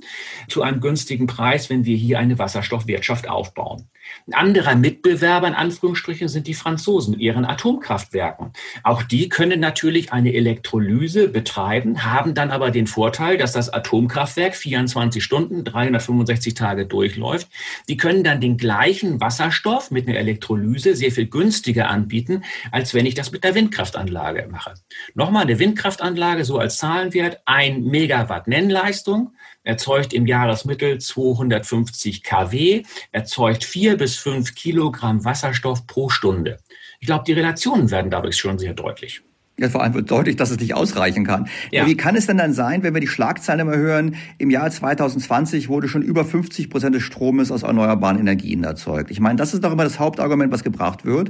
zu einem günstigen Preis, wenn wir hier eine Wasserstoffwirtschaft aufbauen. Ein anderer Mitbewerber, in Anführungsstrichen, sind die Franzosen mit ihren Atomkraftwerken. Auch die können natürlich eine Elektrolyse betreiben, haben dann aber den Vorteil, dass das Atomkraftwerk 24 Stunden, 365 Tage durchläuft. Die können dann den gleichen Wasserstoff mit einer Elektrolyse sehr viel günstiger anbieten, als wenn ich das mit einer Windkraftanlage mache. Nochmal eine Windkraftanlage, so als Zahlenwert, 1 Megawatt Nennleistung, erzeugt im Jahresmittel 250 kW, erzeugt 4 bis 5 Kilogramm Wasserstoff pro Stunde. Ich glaube, die Relationen werden dadurch schon sehr deutlich. Ja, vor allem wird deutlich, dass es nicht ausreichen kann. Ja. Wie kann es denn dann sein, wenn wir die Schlagzeilen immer hören, im Jahr 2020 wurde schon über 50% des Stromes aus erneuerbaren Energien erzeugt? Ich meine, das ist doch immer das Hauptargument, was gebracht wird,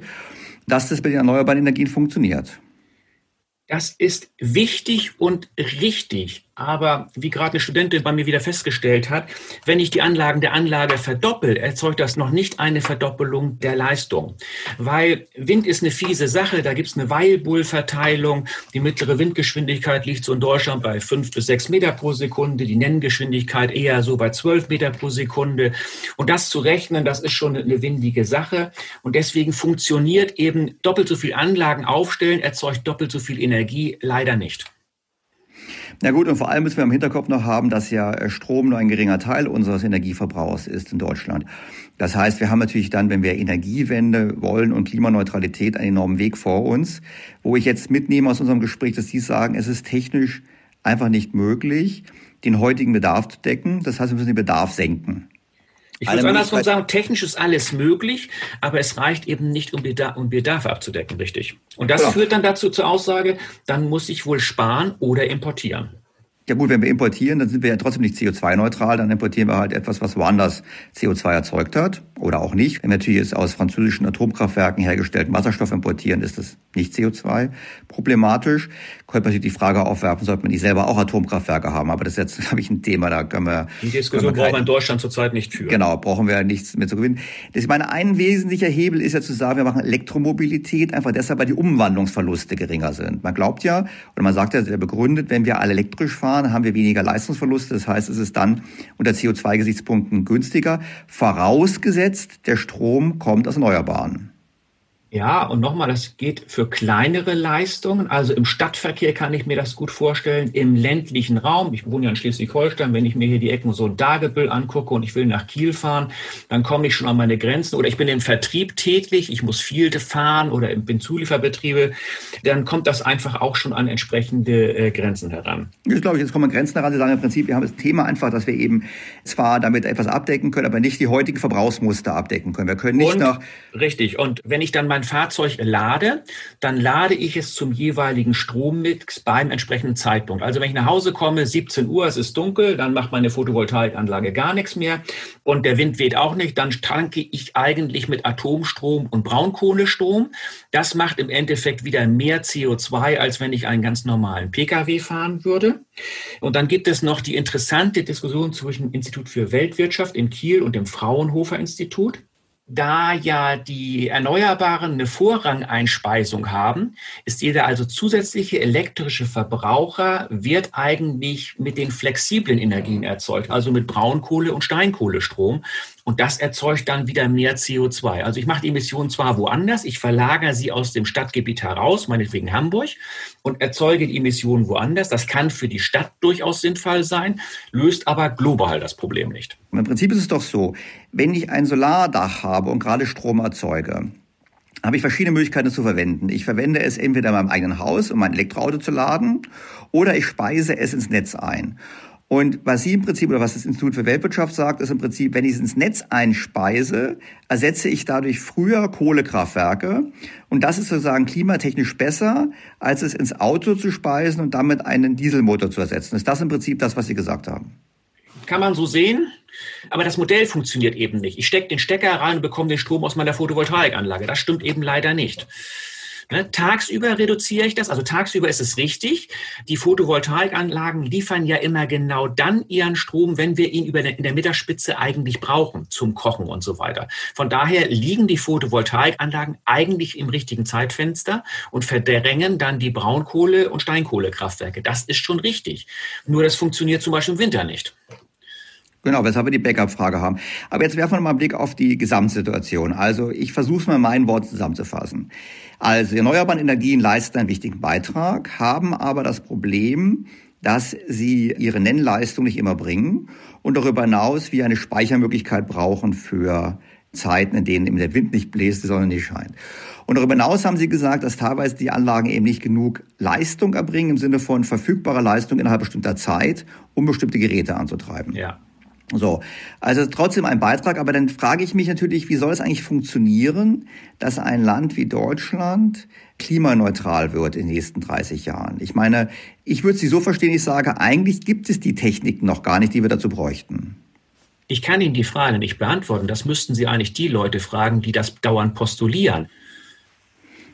dass das mit den erneuerbaren Energien funktioniert. Das ist wichtig und richtig. Aber wie gerade eine Studentin bei mir wieder festgestellt hat, wenn ich die Anlagen der Anlage verdoppel, erzeugt das noch nicht eine Verdoppelung der Leistung. Weil Wind ist eine fiese Sache, da gibt es eine Weilbull-Verteilung. Die mittlere Windgeschwindigkeit liegt so in Deutschland bei 5 bis 6 Meter pro Sekunde, die Nenngeschwindigkeit eher so bei 12 Meter pro Sekunde. Und das zu rechnen, das ist schon eine windige Sache. Und deswegen funktioniert eben doppelt so viel Anlagen aufstellen, erzeugt doppelt so viel Energie leider nicht. Na gut, und vor allem müssen wir im Hinterkopf noch haben, dass ja Strom nur ein geringer Teil unseres Energieverbrauchs ist in Deutschland. Das heißt, wir haben natürlich dann, wenn wir Energiewende wollen und Klimaneutralität, einen enormen Weg vor uns. Wo ich jetzt mitnehme aus unserem Gespräch, dass Sie sagen, es ist technisch einfach nicht möglich, den heutigen Bedarf zu decken. Das heißt, wir müssen den Bedarf senken. Ich würde andersrum sagen, technisch ist alles möglich, aber es reicht eben nicht, um Bedarf abzudecken, richtig. Und das führt dann dazu zur Aussage, dann muss ich wohl sparen oder importieren. Ja gut, wenn wir importieren, dann sind wir ja trotzdem nicht CO2-neutral, dann importieren wir halt etwas, was woanders CO2 erzeugt hat oder auch nicht. Wenn wir natürlich jetzt aus französischen Atomkraftwerken hergestellten Wasserstoff importieren, ist das nicht CO2 problematisch. Könnte man natürlich die Frage aufwerfen, sollte man nicht selber auch Atomkraftwerke haben, aber das ist jetzt, glaube ich, ein Thema, da können wir... Die Diskussion brauchen wir in Deutschland zurzeit nicht führen. Genau, brauchen wir nichts mehr zu gewinnen. Ich meine, ein wesentlicher Hebel ist ja zu sagen, wir machen Elektromobilität, einfach deshalb, weil die Umwandlungsverluste geringer sind. Man glaubt ja, oder man sagt ja, sehr begründet, wenn wir alle elektrisch fahren, haben wir weniger Leistungsverluste. Das heißt, es ist dann unter CO2-Gesichtspunkten günstiger, vorausgesetzt, der Strom kommt aus Erneuerbaren. Ja, und nochmal, das geht für kleinere Leistungen. Also im Stadtverkehr kann ich mir das gut vorstellen. Im ländlichen Raum, ich wohne ja in Schleswig-Holstein, wenn ich mir hier die Ecken so Dagebüll angucke und ich will nach Kiel fahren, dann komme ich schon an meine Grenzen. Oder ich bin im Vertrieb tätig, ich muss viel fahren oder bin Zulieferbetriebe. Dann kommt das einfach auch schon an entsprechende Grenzen heran. Jetzt glaube ich, jetzt kommen Grenzen heran. Sie sagen im Prinzip, wir haben das Thema einfach, dass wir eben zwar damit etwas abdecken können, aber nicht die heutigen Verbrauchsmuster abdecken können. Wir können nicht nach... Richtig. Und wenn ich dann mein Fahrzeug lade, dann lade ich es zum jeweiligen Strommix beim entsprechenden Zeitpunkt. Also wenn ich nach Hause komme, 17 Uhr, es ist dunkel, dann macht meine Photovoltaikanlage gar nichts mehr und der Wind weht auch nicht, dann tanke ich eigentlich mit Atomstrom und Braunkohlestrom. Das macht im Endeffekt wieder mehr CO2, als wenn ich einen ganz normalen Pkw fahren würde. Und dann gibt es noch die interessante Diskussion zwischen dem Institut für Weltwirtschaft in Kiel und dem Fraunhofer-Institut. Da ja die Erneuerbaren eine Vorrangeinspeisung haben, ist jeder also zusätzliche elektrische Verbraucher, wird eigentlich mit den flexiblen Energien erzeugt, also mit Braunkohle- und Steinkohlestrom. Und das erzeugt dann wieder mehr CO2. Also ich mache die Emissionen zwar woanders, ich verlagere sie aus dem Stadtgebiet heraus, meinetwegen Hamburg, und erzeuge die Emissionen woanders. Das kann für die Stadt durchaus sinnvoll sein, löst aber global das Problem nicht. Im Prinzip ist es doch so, wenn ich ein Solardach habe und gerade Strom erzeuge, habe ich verschiedene Möglichkeiten, es zu verwenden. Ich verwende es entweder in meinem eigenen Haus, um mein Elektroauto zu laden, oder ich speise es ins Netz ein. Und was Sie im Prinzip, oder was das Institut für Weltwirtschaft sagt, ist im Prinzip, wenn ich es ins Netz einspeise, ersetze ich dadurch früher Kohlekraftwerke. Und das ist sozusagen klimatechnisch besser, als es ins Auto zu speisen und damit einen Dieselmotor zu ersetzen. Ist das im Prinzip das, was Sie gesagt haben? Kann man so sehen, aber das Modell funktioniert eben nicht. Ich stecke den Stecker rein und bekomme den Strom aus meiner Photovoltaikanlage. Das stimmt eben leider nicht. Tagsüber reduziere ich das, also tagsüber ist es richtig. Die Photovoltaikanlagen liefern ja immer genau dann ihren Strom, wenn wir ihn in der Mittagsspitze eigentlich brauchen, zum Kochen und so weiter. Von daher liegen die Photovoltaikanlagen eigentlich im richtigen Zeitfenster und verdrängen dann die Braunkohle- und Steinkohlekraftwerke. Das ist schon richtig. Nur das funktioniert zum Beispiel im Winter nicht. Genau, weshalb wir die Backup-Frage haben. Aber jetzt werfen wir mal einen Blick auf die Gesamtsituation. Also ich versuche es mal in meinen Worten zusammenzufassen. Also die erneuerbaren Energien leisten einen wichtigen Beitrag, haben aber das Problem, dass sie ihre Nennleistung nicht immer bringen und darüber hinaus wir eine Speichermöglichkeit brauchen für Zeiten, in denen eben der Wind nicht bläst, die Sonne nicht scheint. Und darüber hinaus haben Sie gesagt, dass teilweise die Anlagen eben nicht genug Leistung erbringen, im Sinne von verfügbarer Leistung innerhalb bestimmter Zeit, um bestimmte Geräte anzutreiben. Ja. So, also trotzdem ein Beitrag, aber dann frage ich mich natürlich, wie soll es eigentlich funktionieren, dass ein Land wie Deutschland klimaneutral wird in den nächsten 30 Jahren? Ich meine, ich würde Sie so verstehen, ich sage, eigentlich gibt es die Techniken noch gar nicht, die wir dazu bräuchten. Ich kann Ihnen die Frage nicht beantworten. Das müssten Sie eigentlich die Leute fragen, die das dauernd postulieren.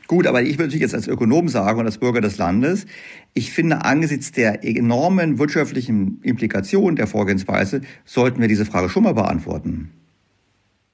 Gut, aber ich würde jetzt als Ökonom sagen und als Bürger des Landes, ich finde, angesichts der enormen wirtschaftlichen Implikationen der Vorgehensweise sollten wir diese Frage schon mal beantworten.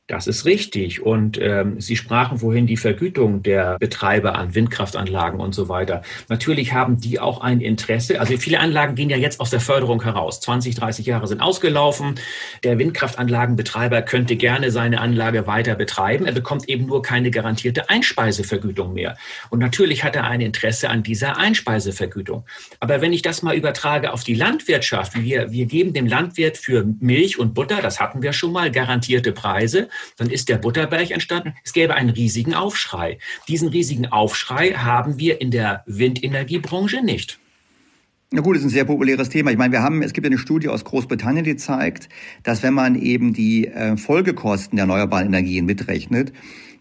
Das ist richtig. Und Sie sprachen vorhin die Vergütung der Betreiber an Windkraftanlagen und so weiter. Natürlich haben die auch ein Interesse. Also viele Anlagen gehen ja jetzt aus der Förderung heraus. 20, 30 Jahre sind ausgelaufen. Der Windkraftanlagenbetreiber könnte gerne seine Anlage weiter betreiben. Er bekommt eben nur keine garantierte Einspeisevergütung mehr. Und natürlich hat er ein Interesse an dieser Einspeisevergütung. Aber wenn ich das mal übertrage auf die Landwirtschaft, wir geben dem Landwirt für Milch und Butter, das hatten wir schon mal, garantierte Preise. Dann ist der Butterberg entstanden. Es gäbe einen riesigen Aufschrei. Diesen riesigen Aufschrei haben wir in der Windenergiebranche nicht. Na gut, das ist ein sehr populäres Thema. Ich meine, es gibt ja eine Studie aus Großbritannien, die zeigt, dass wenn man eben die Folgekosten der erneuerbaren Energien mitrechnet,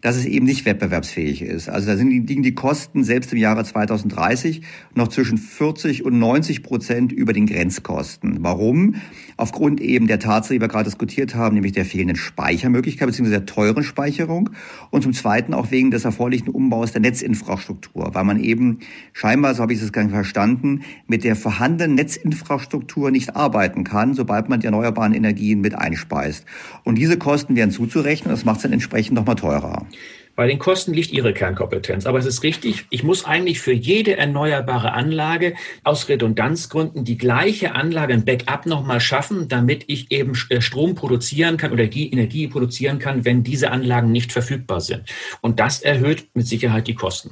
dass es eben nicht wettbewerbsfähig ist. Also da liegen die Kosten selbst im Jahre 2030 noch zwischen 40% und 90% über den Grenzkosten. Warum? Aufgrund eben der Tatsache, die wir gerade diskutiert haben, nämlich der fehlenden Speichermöglichkeit bzw. der teuren Speicherung und zum Zweiten auch wegen des erforderlichen Umbaus der Netzinfrastruktur, weil man eben scheinbar, so habe ich es gar nicht verstanden, mit der vorhandenen Netzinfrastruktur nicht arbeiten kann, sobald man die erneuerbaren Energien mit einspeist. Und diese Kosten werden zuzurechnen, das macht es dann entsprechend nochmal teurer. Bei den Kosten liegt Ihre Kernkompetenz. Aber es ist richtig, ich muss eigentlich für jede erneuerbare Anlage aus Redundanzgründen die gleiche Anlage, ein Backup nochmal schaffen, damit ich eben Strom produzieren kann oder Energie produzieren kann, wenn diese Anlagen nicht verfügbar sind. Und das erhöht mit Sicherheit die Kosten.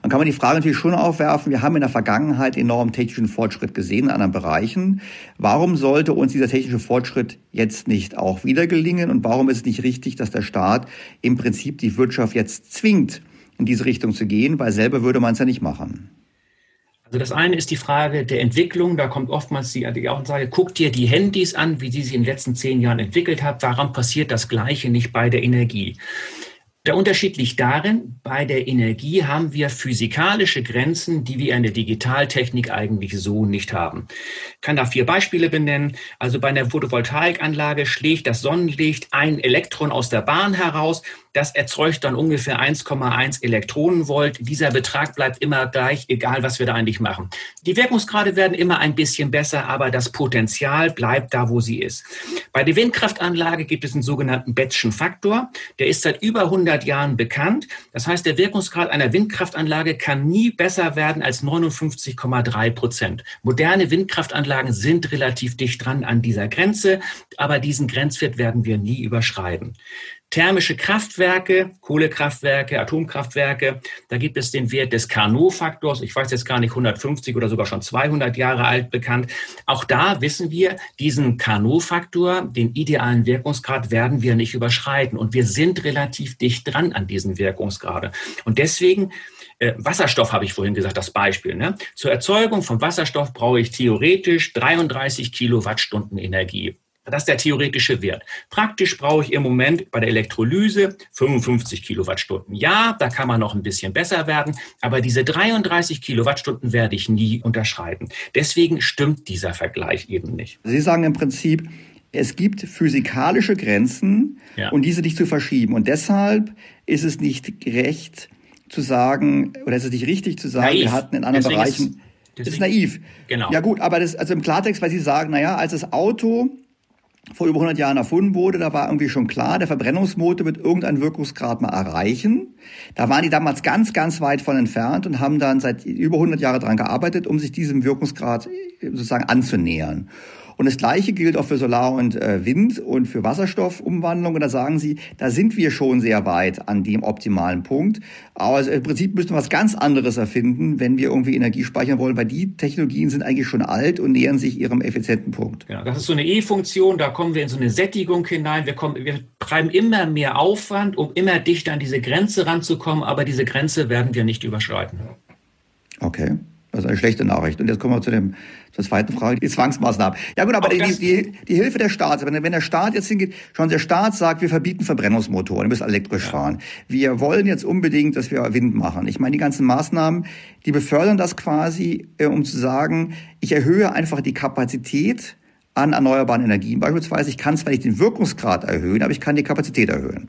Dann kann man die Frage natürlich schon aufwerfen, wir haben in der Vergangenheit enormen technischen Fortschritt gesehen in anderen Bereichen. Warum sollte uns dieser technische Fortschritt jetzt nicht auch wieder gelingen? Und warum ist es nicht richtig, dass der Staat im Prinzip die Wirtschaft jetzt zwingt, in diese Richtung zu gehen? Weil selber würde man es ja nicht machen. Also das eine ist die Frage der Entwicklung. Da kommt oftmals die Aussage, guck dir die Handys an, wie die sich in den letzten 10 Jahren entwickelt haben. Warum passiert das Gleiche nicht bei der Energie? Der Unterschied liegt darin, bei der Energie haben wir physikalische Grenzen, die wir in der Digitaltechnik eigentlich so nicht haben. Ich kann da 4 Beispiele benennen. Also bei einer Photovoltaikanlage schlägt das Sonnenlicht ein Elektron aus der Bahn heraus. Das erzeugt dann ungefähr 1,1 Elektronenvolt. Dieser Betrag bleibt immer gleich, egal was wir da eigentlich machen. Die Wirkungsgrade werden immer ein bisschen besser, aber das Potenzial bleibt da, wo sie ist. Bei der Windkraftanlage gibt es einen sogenannten Betzschen Faktor. Der ist seit über 100 Jahren bekannt. Das heißt, der Wirkungsgrad einer Windkraftanlage kann nie besser werden als 59,3%. Moderne Windkraftanlagen sind relativ dicht dran an dieser Grenze, aber diesen Grenzwert werden wir nie überschreiten. Thermische Kraftwerke, Kohlekraftwerke, Atomkraftwerke, da gibt es den Wert des Carnot-Faktors, ich weiß jetzt gar nicht, 150 oder sogar schon 200 Jahre alt bekannt. Auch da wissen wir, diesen Carnot-Faktor, den idealen Wirkungsgrad, werden wir nicht überschreiten. Und wir sind relativ dicht dran an diesen Wirkungsgraden. Und deswegen, Wasserstoff habe ich vorhin gesagt, das Beispiel. Ne? Zur Erzeugung von Wasserstoff brauche ich theoretisch 33 Kilowattstunden Energie. Das ist der theoretische Wert. Praktisch brauche ich im Moment bei der Elektrolyse 55 Kilowattstunden. Ja, da kann man noch ein bisschen besser werden, aber diese 33 Kilowattstunden werde ich nie unterschreiten. Deswegen stimmt dieser Vergleich eben nicht. Sie sagen im Prinzip, es gibt physikalische Grenzen, ja, und diese nicht zu verschieben. Und deshalb ist es nicht gerecht zu sagen, oder ist es nicht richtig zu sagen, naiv. Wir hatten in anderen Bereichen... Das ist naiv. Genau. Ja gut, aber das, also im Klartext, weil Sie sagen, als das Auto vor über 100 Jahren erfunden wurde, da war irgendwie schon klar, der Verbrennungsmotor wird irgendeinen Wirkungsgrad mal erreichen. Da waren die damals ganz, ganz weit von entfernt und haben dann seit über 100 Jahren dran gearbeitet, um sich diesem Wirkungsgrad sozusagen anzunähern. Und das Gleiche gilt auch für Solar und Wind und für Wasserstoffumwandlung. Und da sagen Sie, da sind wir schon sehr weit an dem optimalen Punkt. Aber also im Prinzip müssen wir was ganz anderes erfinden, wenn wir irgendwie Energie speichern wollen, weil die Technologien sind eigentlich schon alt und nähern sich ihrem effizienten Punkt. Genau, das ist so eine E-Funktion, da kommen wir in so eine Sättigung hinein. Wir treiben immer mehr Aufwand, um immer dichter an diese Grenze ranzukommen. Aber diese Grenze werden wir nicht überschreiten. Okay. Also eine schlechte Nachricht. Und jetzt kommen wir zur zweiten Frage, die Zwangsmaßnahmen. Ja gut, aber die Hilfe der Staats, wenn der Staat jetzt hingeht, der Staat sagt, wir verbieten Verbrennungsmotoren, ihr müsst elektrisch fahren. Wir wollen jetzt unbedingt, dass wir Wind machen. Ich meine, die ganzen Maßnahmen, die befördern das quasi, um zu sagen, ich erhöhe einfach die Kapazität an erneuerbaren Energien. Beispielsweise, ich kann zwar nicht den Wirkungsgrad erhöhen, aber ich kann die Kapazität erhöhen.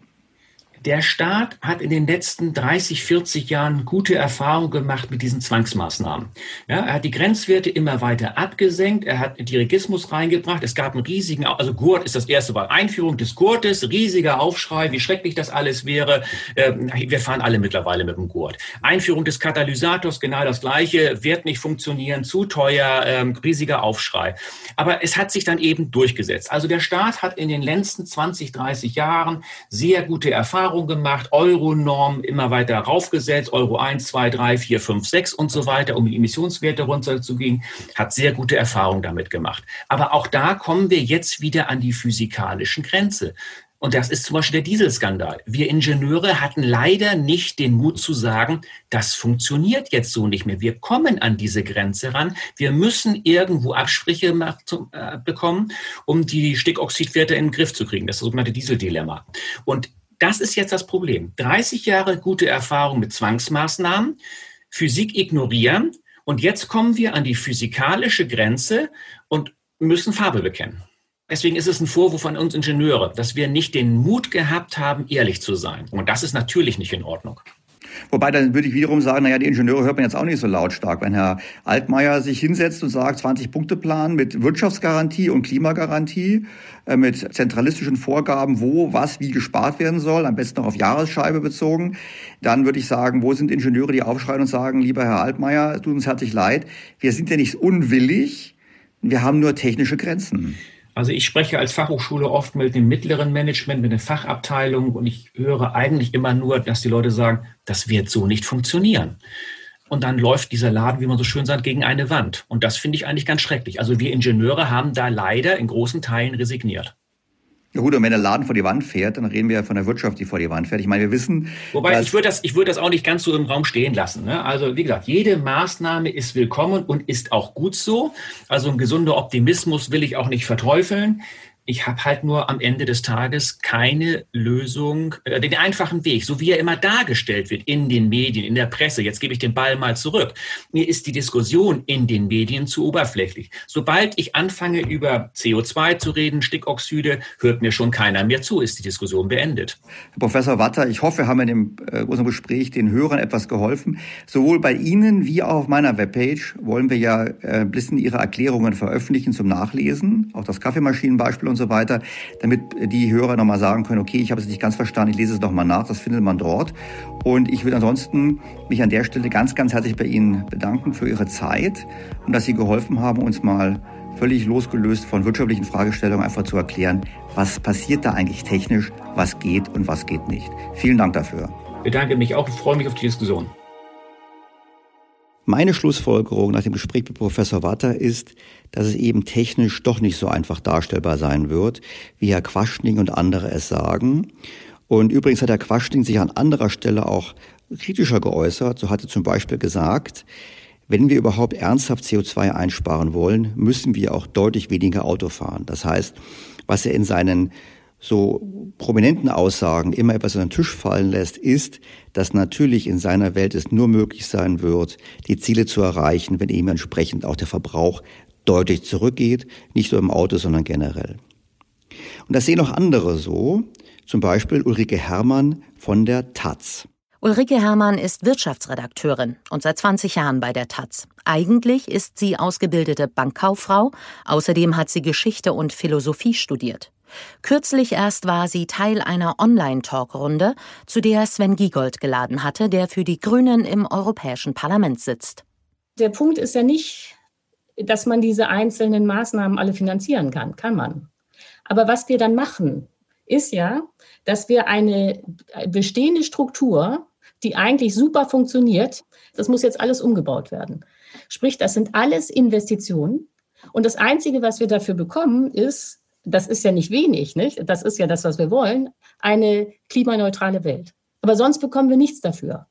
Der Staat hat in den letzten 30, 40 Jahren gute Erfahrungen gemacht mit diesen Zwangsmaßnahmen. Ja, er hat die Grenzwerte immer weiter abgesenkt, er hat Dirigismus reingebracht, es gab einen riesigen, also Gurt ist das erste Mal, Einführung des Gurtes, riesiger Aufschrei, wie schrecklich das alles wäre, wir fahren alle mittlerweile mit dem Gurt. Einführung des Katalysators, genau das Gleiche, wird nicht funktionieren, zu teuer, riesiger Aufschrei. Aber es hat sich dann eben durchgesetzt. Also der Staat hat in den letzten 20, 30 Jahren sehr gute Erfahrungen gemacht, Euro-Normen immer weiter raufgesetzt, Euro 1, 2, 3, 4, 5, 6 und so weiter, um die Emissionswerte runterzugehen, hat sehr gute Erfahrungen damit gemacht. Aber auch da kommen wir jetzt wieder an die physikalischen Grenze. Und das ist zum Beispiel der Dieselskandal. Wir Ingenieure hatten leider nicht den Mut zu sagen, das funktioniert jetzt so nicht mehr. Wir kommen an diese Grenze ran. Wir müssen irgendwo Absprüche bekommen, um die Stickoxidwerte in den Griff zu kriegen. Das ist das sogenannte Dieseldilemma. Und das ist jetzt das Problem. 30 Jahre gute Erfahrung mit Zwangsmaßnahmen, Physik ignorieren. Und jetzt kommen wir an die physikalische Grenze und müssen Farbe bekennen. Deswegen ist es ein Vorwurf an uns Ingenieure, dass wir nicht den Mut gehabt haben, ehrlich zu sein. Und das ist natürlich nicht in Ordnung. Wobei, dann würde ich wiederum sagen, naja, die Ingenieure hört man jetzt auch nicht so lautstark. Wenn Herr Altmaier sich hinsetzt und sagt, 20-Punkte-Plan mit Wirtschaftsgarantie und Klimagarantie, mit zentralistischen Vorgaben, wo, was, wie gespart werden soll, am besten noch auf Jahresscheibe bezogen, dann würde ich sagen, wo sind Ingenieure, die aufschreien und sagen, lieber Herr Altmaier, es tut uns herzlich leid, wir sind ja nicht unwillig, wir haben nur technische Grenzen. Also ich spreche als Fachhochschule oft mit dem mittleren Management, mit den Fachabteilungen und ich höre eigentlich immer nur, dass die Leute sagen, das wird so nicht funktionieren. Und dann läuft dieser Laden, wie man so schön sagt, gegen eine Wand. Und das finde ich eigentlich ganz schrecklich. Also wir Ingenieure haben da leider in großen Teilen resigniert. Ja gut, und wenn der Laden vor die Wand fährt, dann reden wir ja von der Wirtschaft, die vor die Wand fährt. Ich meine, wir wissen... Wobei, ich würde das auch nicht ganz so im Raum stehen lassen. Ne? Also wie gesagt, jede Maßnahme ist willkommen und ist auch gut so. Also ein gesunder Optimismus will ich auch nicht verteufeln. Ich habe halt nur am Ende des Tages keine Lösung, den einfachen Weg, so wie er immer dargestellt wird in den Medien, in der Presse. Jetzt gebe ich den Ball mal zurück. Mir ist die Diskussion in den Medien zu oberflächlich. Sobald ich anfange, über CO2 zu reden, Stickoxide, hört mir schon keiner mehr zu, ist die Diskussion beendet. Herr Professor Watter, ich hoffe, wir haben in unserem Gespräch den Hörern etwas geholfen. Sowohl bei Ihnen wie auch auf meiner Webpage wollen wir ja ein bisschen Ihre Erklärungen veröffentlichen zum Nachlesen, auch das Kaffeemaschinenbeispiel und so weiter, damit die Hörer nochmal sagen können, okay, ich habe es nicht ganz verstanden, ich lese es nochmal nach, das findet man dort. Und ich würde ansonsten mich an der Stelle ganz, ganz herzlich bei Ihnen bedanken für Ihre Zeit und dass Sie geholfen haben, uns mal völlig losgelöst von wirtschaftlichen Fragestellungen einfach zu erklären, was passiert da eigentlich technisch, was geht und was geht nicht. Vielen Dank dafür. Ich bedanke mich auch und freue mich auf die Diskussion. Meine Schlussfolgerung nach dem Gespräch mit Professor Watter ist, dass es eben technisch doch nicht so einfach darstellbar sein wird, wie Herr Quaschning und andere es sagen. Und übrigens hat Herr Quaschning sich an anderer Stelle auch kritischer geäußert. So hat er zum Beispiel gesagt, wenn wir überhaupt ernsthaft CO2 einsparen wollen, müssen wir auch deutlich weniger Auto fahren. Das heißt, was er in seinen so prominenten Aussagen immer etwas an den Tisch fallen lässt, ist, dass natürlich in seiner Welt es nur möglich sein wird, die Ziele zu erreichen, wenn eben entsprechend auch der Verbrauch deutlich zurückgeht, nicht nur im Auto, sondern generell. Und das sehen auch andere so, zum Beispiel Ulrike Herrmann von der taz. Ulrike Herrmann ist Wirtschaftsredakteurin und seit 20 Jahren bei der taz. Eigentlich ist sie ausgebildete Bankkauffrau, außerdem hat sie Geschichte und Philosophie studiert. Kürzlich erst war sie Teil einer Online-Talkrunde, zu der Sven Giegold geladen hatte, der für die Grünen im Europäischen Parlament sitzt. Der Punkt ist ja nicht, dass man diese einzelnen Maßnahmen alle finanzieren kann. Kann man. Aber was wir dann machen, ist ja, dass wir eine bestehende Struktur, die eigentlich super funktioniert, das muss jetzt alles umgebaut werden. Sprich, das sind alles Investitionen. Und das Einzige, was wir dafür bekommen, ist, das ist ja nicht wenig, nicht? Das ist ja das, was wir wollen, eine klimaneutrale Welt. Aber sonst bekommen wir nichts dafür.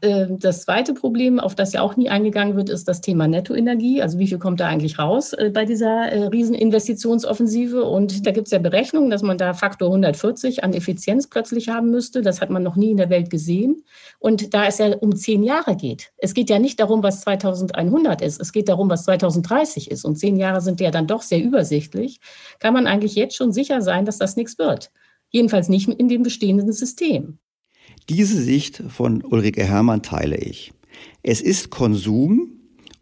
Das zweite Problem, auf das ja auch nie eingegangen wird, ist das Thema Nettoenergie. Also wie viel kommt da eigentlich raus bei dieser Rieseninvestitionsoffensive? Und da gibt es ja Berechnungen, dass man da Faktor 140 an Effizienz plötzlich haben müsste. Das hat man noch nie in der Welt gesehen. Und da es ja um 10 Jahre geht. Es geht ja nicht darum, was 2100 ist. Es geht darum, was 2030 ist. Und 10 Jahre sind ja dann doch sehr übersichtlich. Kann man eigentlich jetzt schon sicher sein, dass das nichts wird. jedenfalls nicht in dem bestehenden System. Diese Sicht von Ulrike Herrmann teile ich. Es ist Konsum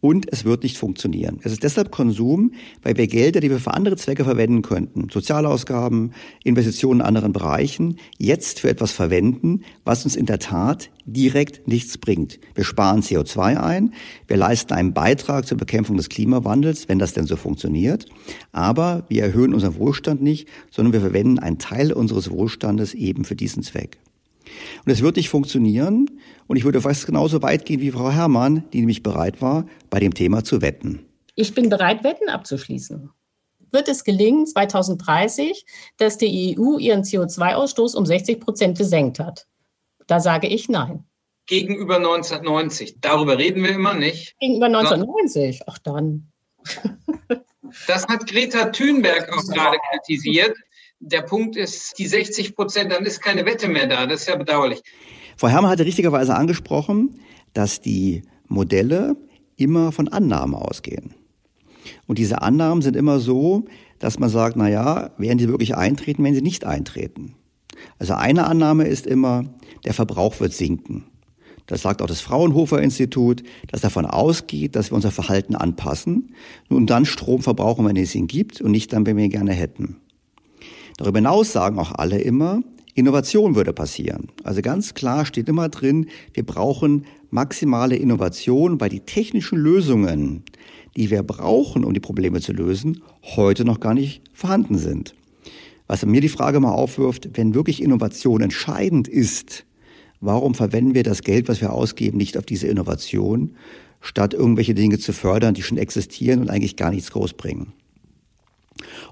und es wird nicht funktionieren. Es ist deshalb Konsum, weil wir Gelder, die wir für andere Zwecke verwenden könnten, soziale Ausgaben, Investitionen in anderen Bereichen, jetzt für etwas verwenden, was uns in der Tat direkt nichts bringt. Wir sparen CO2 ein, wir leisten einen Beitrag zur Bekämpfung des Klimawandels, wenn das denn so funktioniert, aber wir erhöhen unseren Wohlstand nicht, sondern wir verwenden einen Teil unseres Wohlstandes eben für diesen Zweck. Und es wird nicht funktionieren und ich würde fast genauso weit gehen wie Frau Herrmann, die nämlich bereit war, bei dem Thema zu wetten. Ich bin bereit, Wetten abzuschließen. Wird es gelingen, 2030, dass die EU ihren CO2-Ausstoß um 60% gesenkt hat? Da sage ich nein. Gegenüber 1990, darüber reden wir immer nicht. Gegenüber 1990, ach dann. Das hat Greta Thunberg auch gerade kritisiert. Der Punkt ist, die 60%, dann ist keine Wette mehr da. Das ist ja bedauerlich. Frau Herrmann hatte richtigerweise angesprochen, dass die Modelle immer von Annahmen ausgehen. Und diese Annahmen sind immer so, dass man sagt, naja, werden sie wirklich eintreten, werden sie nicht eintreten. Also eine Annahme ist immer, der Verbrauch wird sinken. Das sagt auch das Fraunhofer-Institut, das davon ausgeht, dass wir unser Verhalten anpassen. Nun dann Strom verbrauchen, wenn es ihn gibt und nicht dann, wenn wir ihn gerne hätten. Darüber hinaus sagen auch alle immer, Innovation würde passieren. Also ganz klar steht immer drin, wir brauchen maximale Innovation, weil die technischen Lösungen, die wir brauchen, um die Probleme zu lösen, heute noch gar nicht vorhanden sind. Was mir die Frage mal aufwirft, wenn wirklich Innovation entscheidend ist, warum verwenden wir das Geld, was wir ausgeben, nicht auf diese Innovation, statt irgendwelche Dinge zu fördern, die schon existieren und eigentlich gar nichts groß bringen?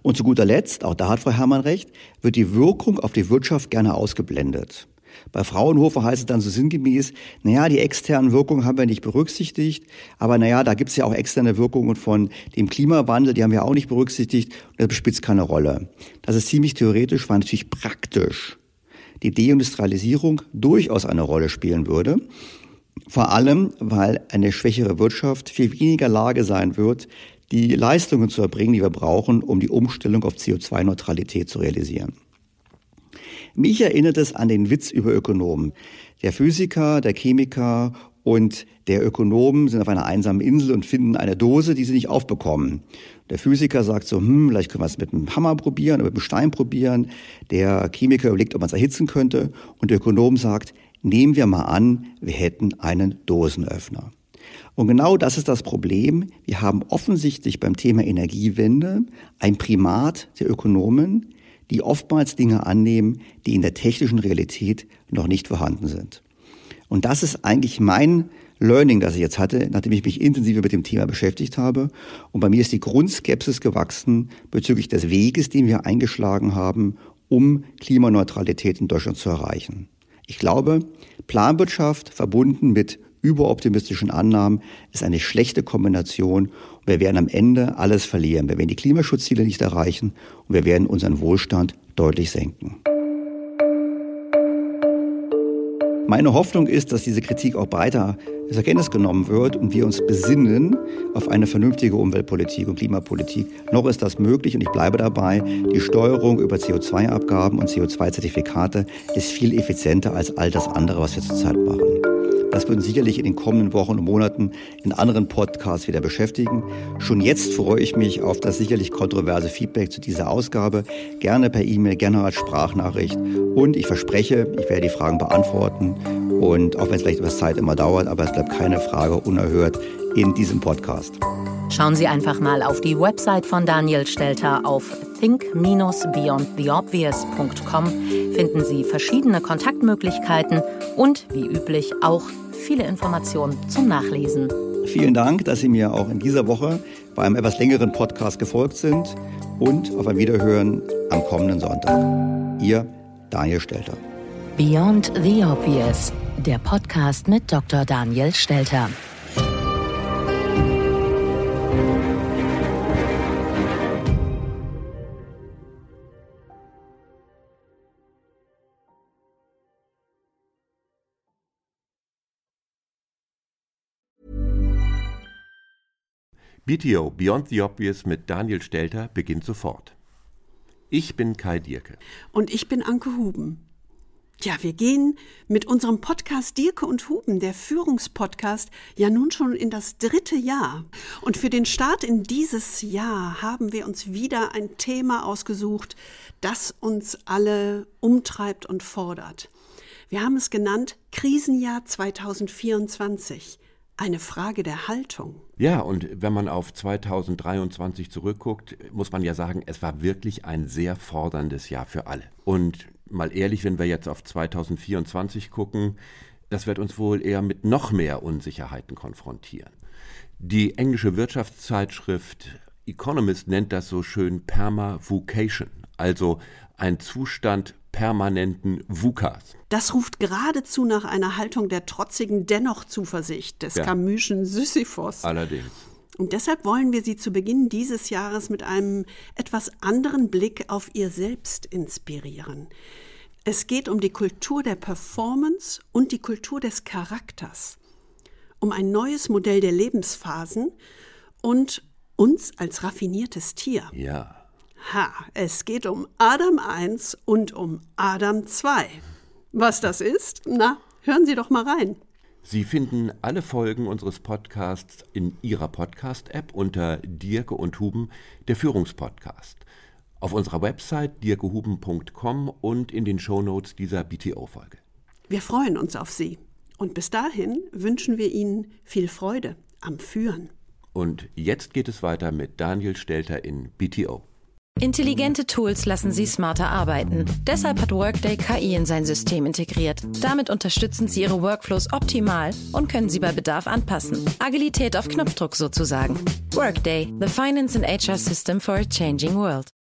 Und zu guter Letzt, auch da hat Frau Herrmann recht, wird die Wirkung auf die Wirtschaft gerne ausgeblendet. Bei Fraunhofer heißt es dann so sinngemäß, naja, die externen Wirkungen haben wir nicht berücksichtigt, aber naja, da gibt es ja auch externe Wirkungen von dem Klimawandel, die haben wir auch nicht berücksichtigt, und das spielt keine Rolle. Das ist ziemlich theoretisch, war natürlich praktisch. Die Deindustrialisierung durchaus eine Rolle spielen würde. Vor allem, weil eine schwächere Wirtschaft viel weniger in der Lage sein wird, die Leistungen zu erbringen, die wir brauchen, um die Umstellung auf CO2-Neutralität zu realisieren. Mich erinnert es an den Witz über Ökonomen. Der Physiker, der Chemiker und der Ökonom sind auf einer einsamen Insel und finden eine Dose, die sie nicht aufbekommen. Der Physiker sagt so, vielleicht können wir es mit einem Hammer probieren oder mit einem Stein probieren. Der Chemiker überlegt, ob man es erhitzen könnte. Und der Ökonom sagt, nehmen wir mal an, wir hätten einen Dosenöffner. Und genau das ist das Problem. Wir haben offensichtlich beim Thema Energiewende ein Primat der Ökonomen, die oftmals Dinge annehmen, die in der technischen Realität noch nicht vorhanden sind. Und das ist eigentlich mein Learning, das ich jetzt hatte, nachdem ich mich intensiver mit dem Thema beschäftigt habe. Und bei mir ist die Grundskepsis gewachsen bezüglich des Weges, den wir eingeschlagen haben, um Klimaneutralität in Deutschland zu erreichen. Ich glaube, Planwirtschaft verbunden mit überoptimistischen Annahmen ist eine schlechte Kombination und wir werden am Ende alles verlieren. Wir werden die Klimaschutzziele nicht erreichen und wir werden unseren Wohlstand deutlich senken. Meine Hoffnung ist, dass diese Kritik auch breiter als Erkenntnis genommen wird und wir uns besinnen auf eine vernünftige Umweltpolitik und Klimapolitik. Noch ist das möglich und ich bleibe dabei, die Steuerung über CO2-Abgaben und CO2-Zertifikate ist viel effizienter als all das andere, was wir zurzeit machen. Das wird uns sicherlich in den kommenden Wochen und Monaten in anderen Podcasts wieder beschäftigen. Schon jetzt freue ich mich auf das sicherlich kontroverse Feedback zu dieser Ausgabe. Gerne per E-Mail, gerne als Sprachnachricht. Und ich verspreche, ich werde die Fragen beantworten. Und auch wenn es vielleicht etwas Zeit immer dauert, aber es bleibt keine Frage unerhört in diesem Podcast. Schauen Sie einfach mal auf die Website von Daniel Stelter. Auf think-beyondtheobvious.com finden Sie verschiedene Kontaktmöglichkeiten und wie üblich auch viele Informationen zum Nachlesen. Vielen Dank, dass Sie mir auch in dieser Woche bei einem etwas längeren Podcast gefolgt sind und auf ein Wiederhören am kommenden Sonntag. Ihr Daniel Stelter. Beyond the Obvious, der Podcast mit Dr. Daniel Stelter. BTO Beyond the Obvious mit Daniel Stelter beginnt sofort. Ich bin Kai Dirke. Und ich bin Anke Huben. Tja, wir gehen mit unserem Podcast Dirke und Huben, der Führungspodcast, ja nun schon in das 3. Jahr. Und für den Start in dieses Jahr haben wir uns wieder ein Thema ausgesucht, das uns alle umtreibt und fordert. Wir haben es genannt Krisenjahr 2024. Eine Frage der Haltung. Ja, und wenn man auf 2023 zurückguckt, muss man ja sagen, es war wirklich ein sehr forderndes Jahr für alle. Und mal ehrlich, wenn wir jetzt auf 2024 gucken, das wird uns wohl eher mit noch mehr Unsicherheiten konfrontieren. Die englische Wirtschaftszeitschrift Economist nennt das so schön Permavocation, also ein Zustand permanenten VUCAs. Das ruft geradezu nach einer Haltung der trotzigen Dennoch-Zuversicht, des Camuschen Sisyphos. Allerdings. Und deshalb wollen wir Sie zu Beginn dieses Jahres mit einem etwas anderen Blick auf Ihr Selbst inspirieren. Es geht um die Kultur der Performance und die Kultur des Charakters, um ein neues Modell der Lebensphasen und uns als raffiniertes Tier. Ja. Ha, es geht um Adam 1 und um Adam 2. Was das ist? Na, hören Sie doch mal rein. Sie finden alle Folgen unseres Podcasts in Ihrer Podcast-App unter Dirke und Huben, der Führungspodcast. Auf unserer Website dirkehuben.com und in den Shownotes dieser BTO-Folge. Wir freuen uns auf Sie. Und bis dahin wünschen wir Ihnen viel Freude am Führen. Und jetzt geht es weiter mit Daniel Stelter in BTO. Intelligente Tools lassen Sie smarter arbeiten. Deshalb hat Workday KI in sein System integriert. Damit unterstützen Sie Ihre Workflows optimal und können sie bei Bedarf anpassen. Agilität auf Knopfdruck sozusagen. Workday, the finance and HR system for a changing world.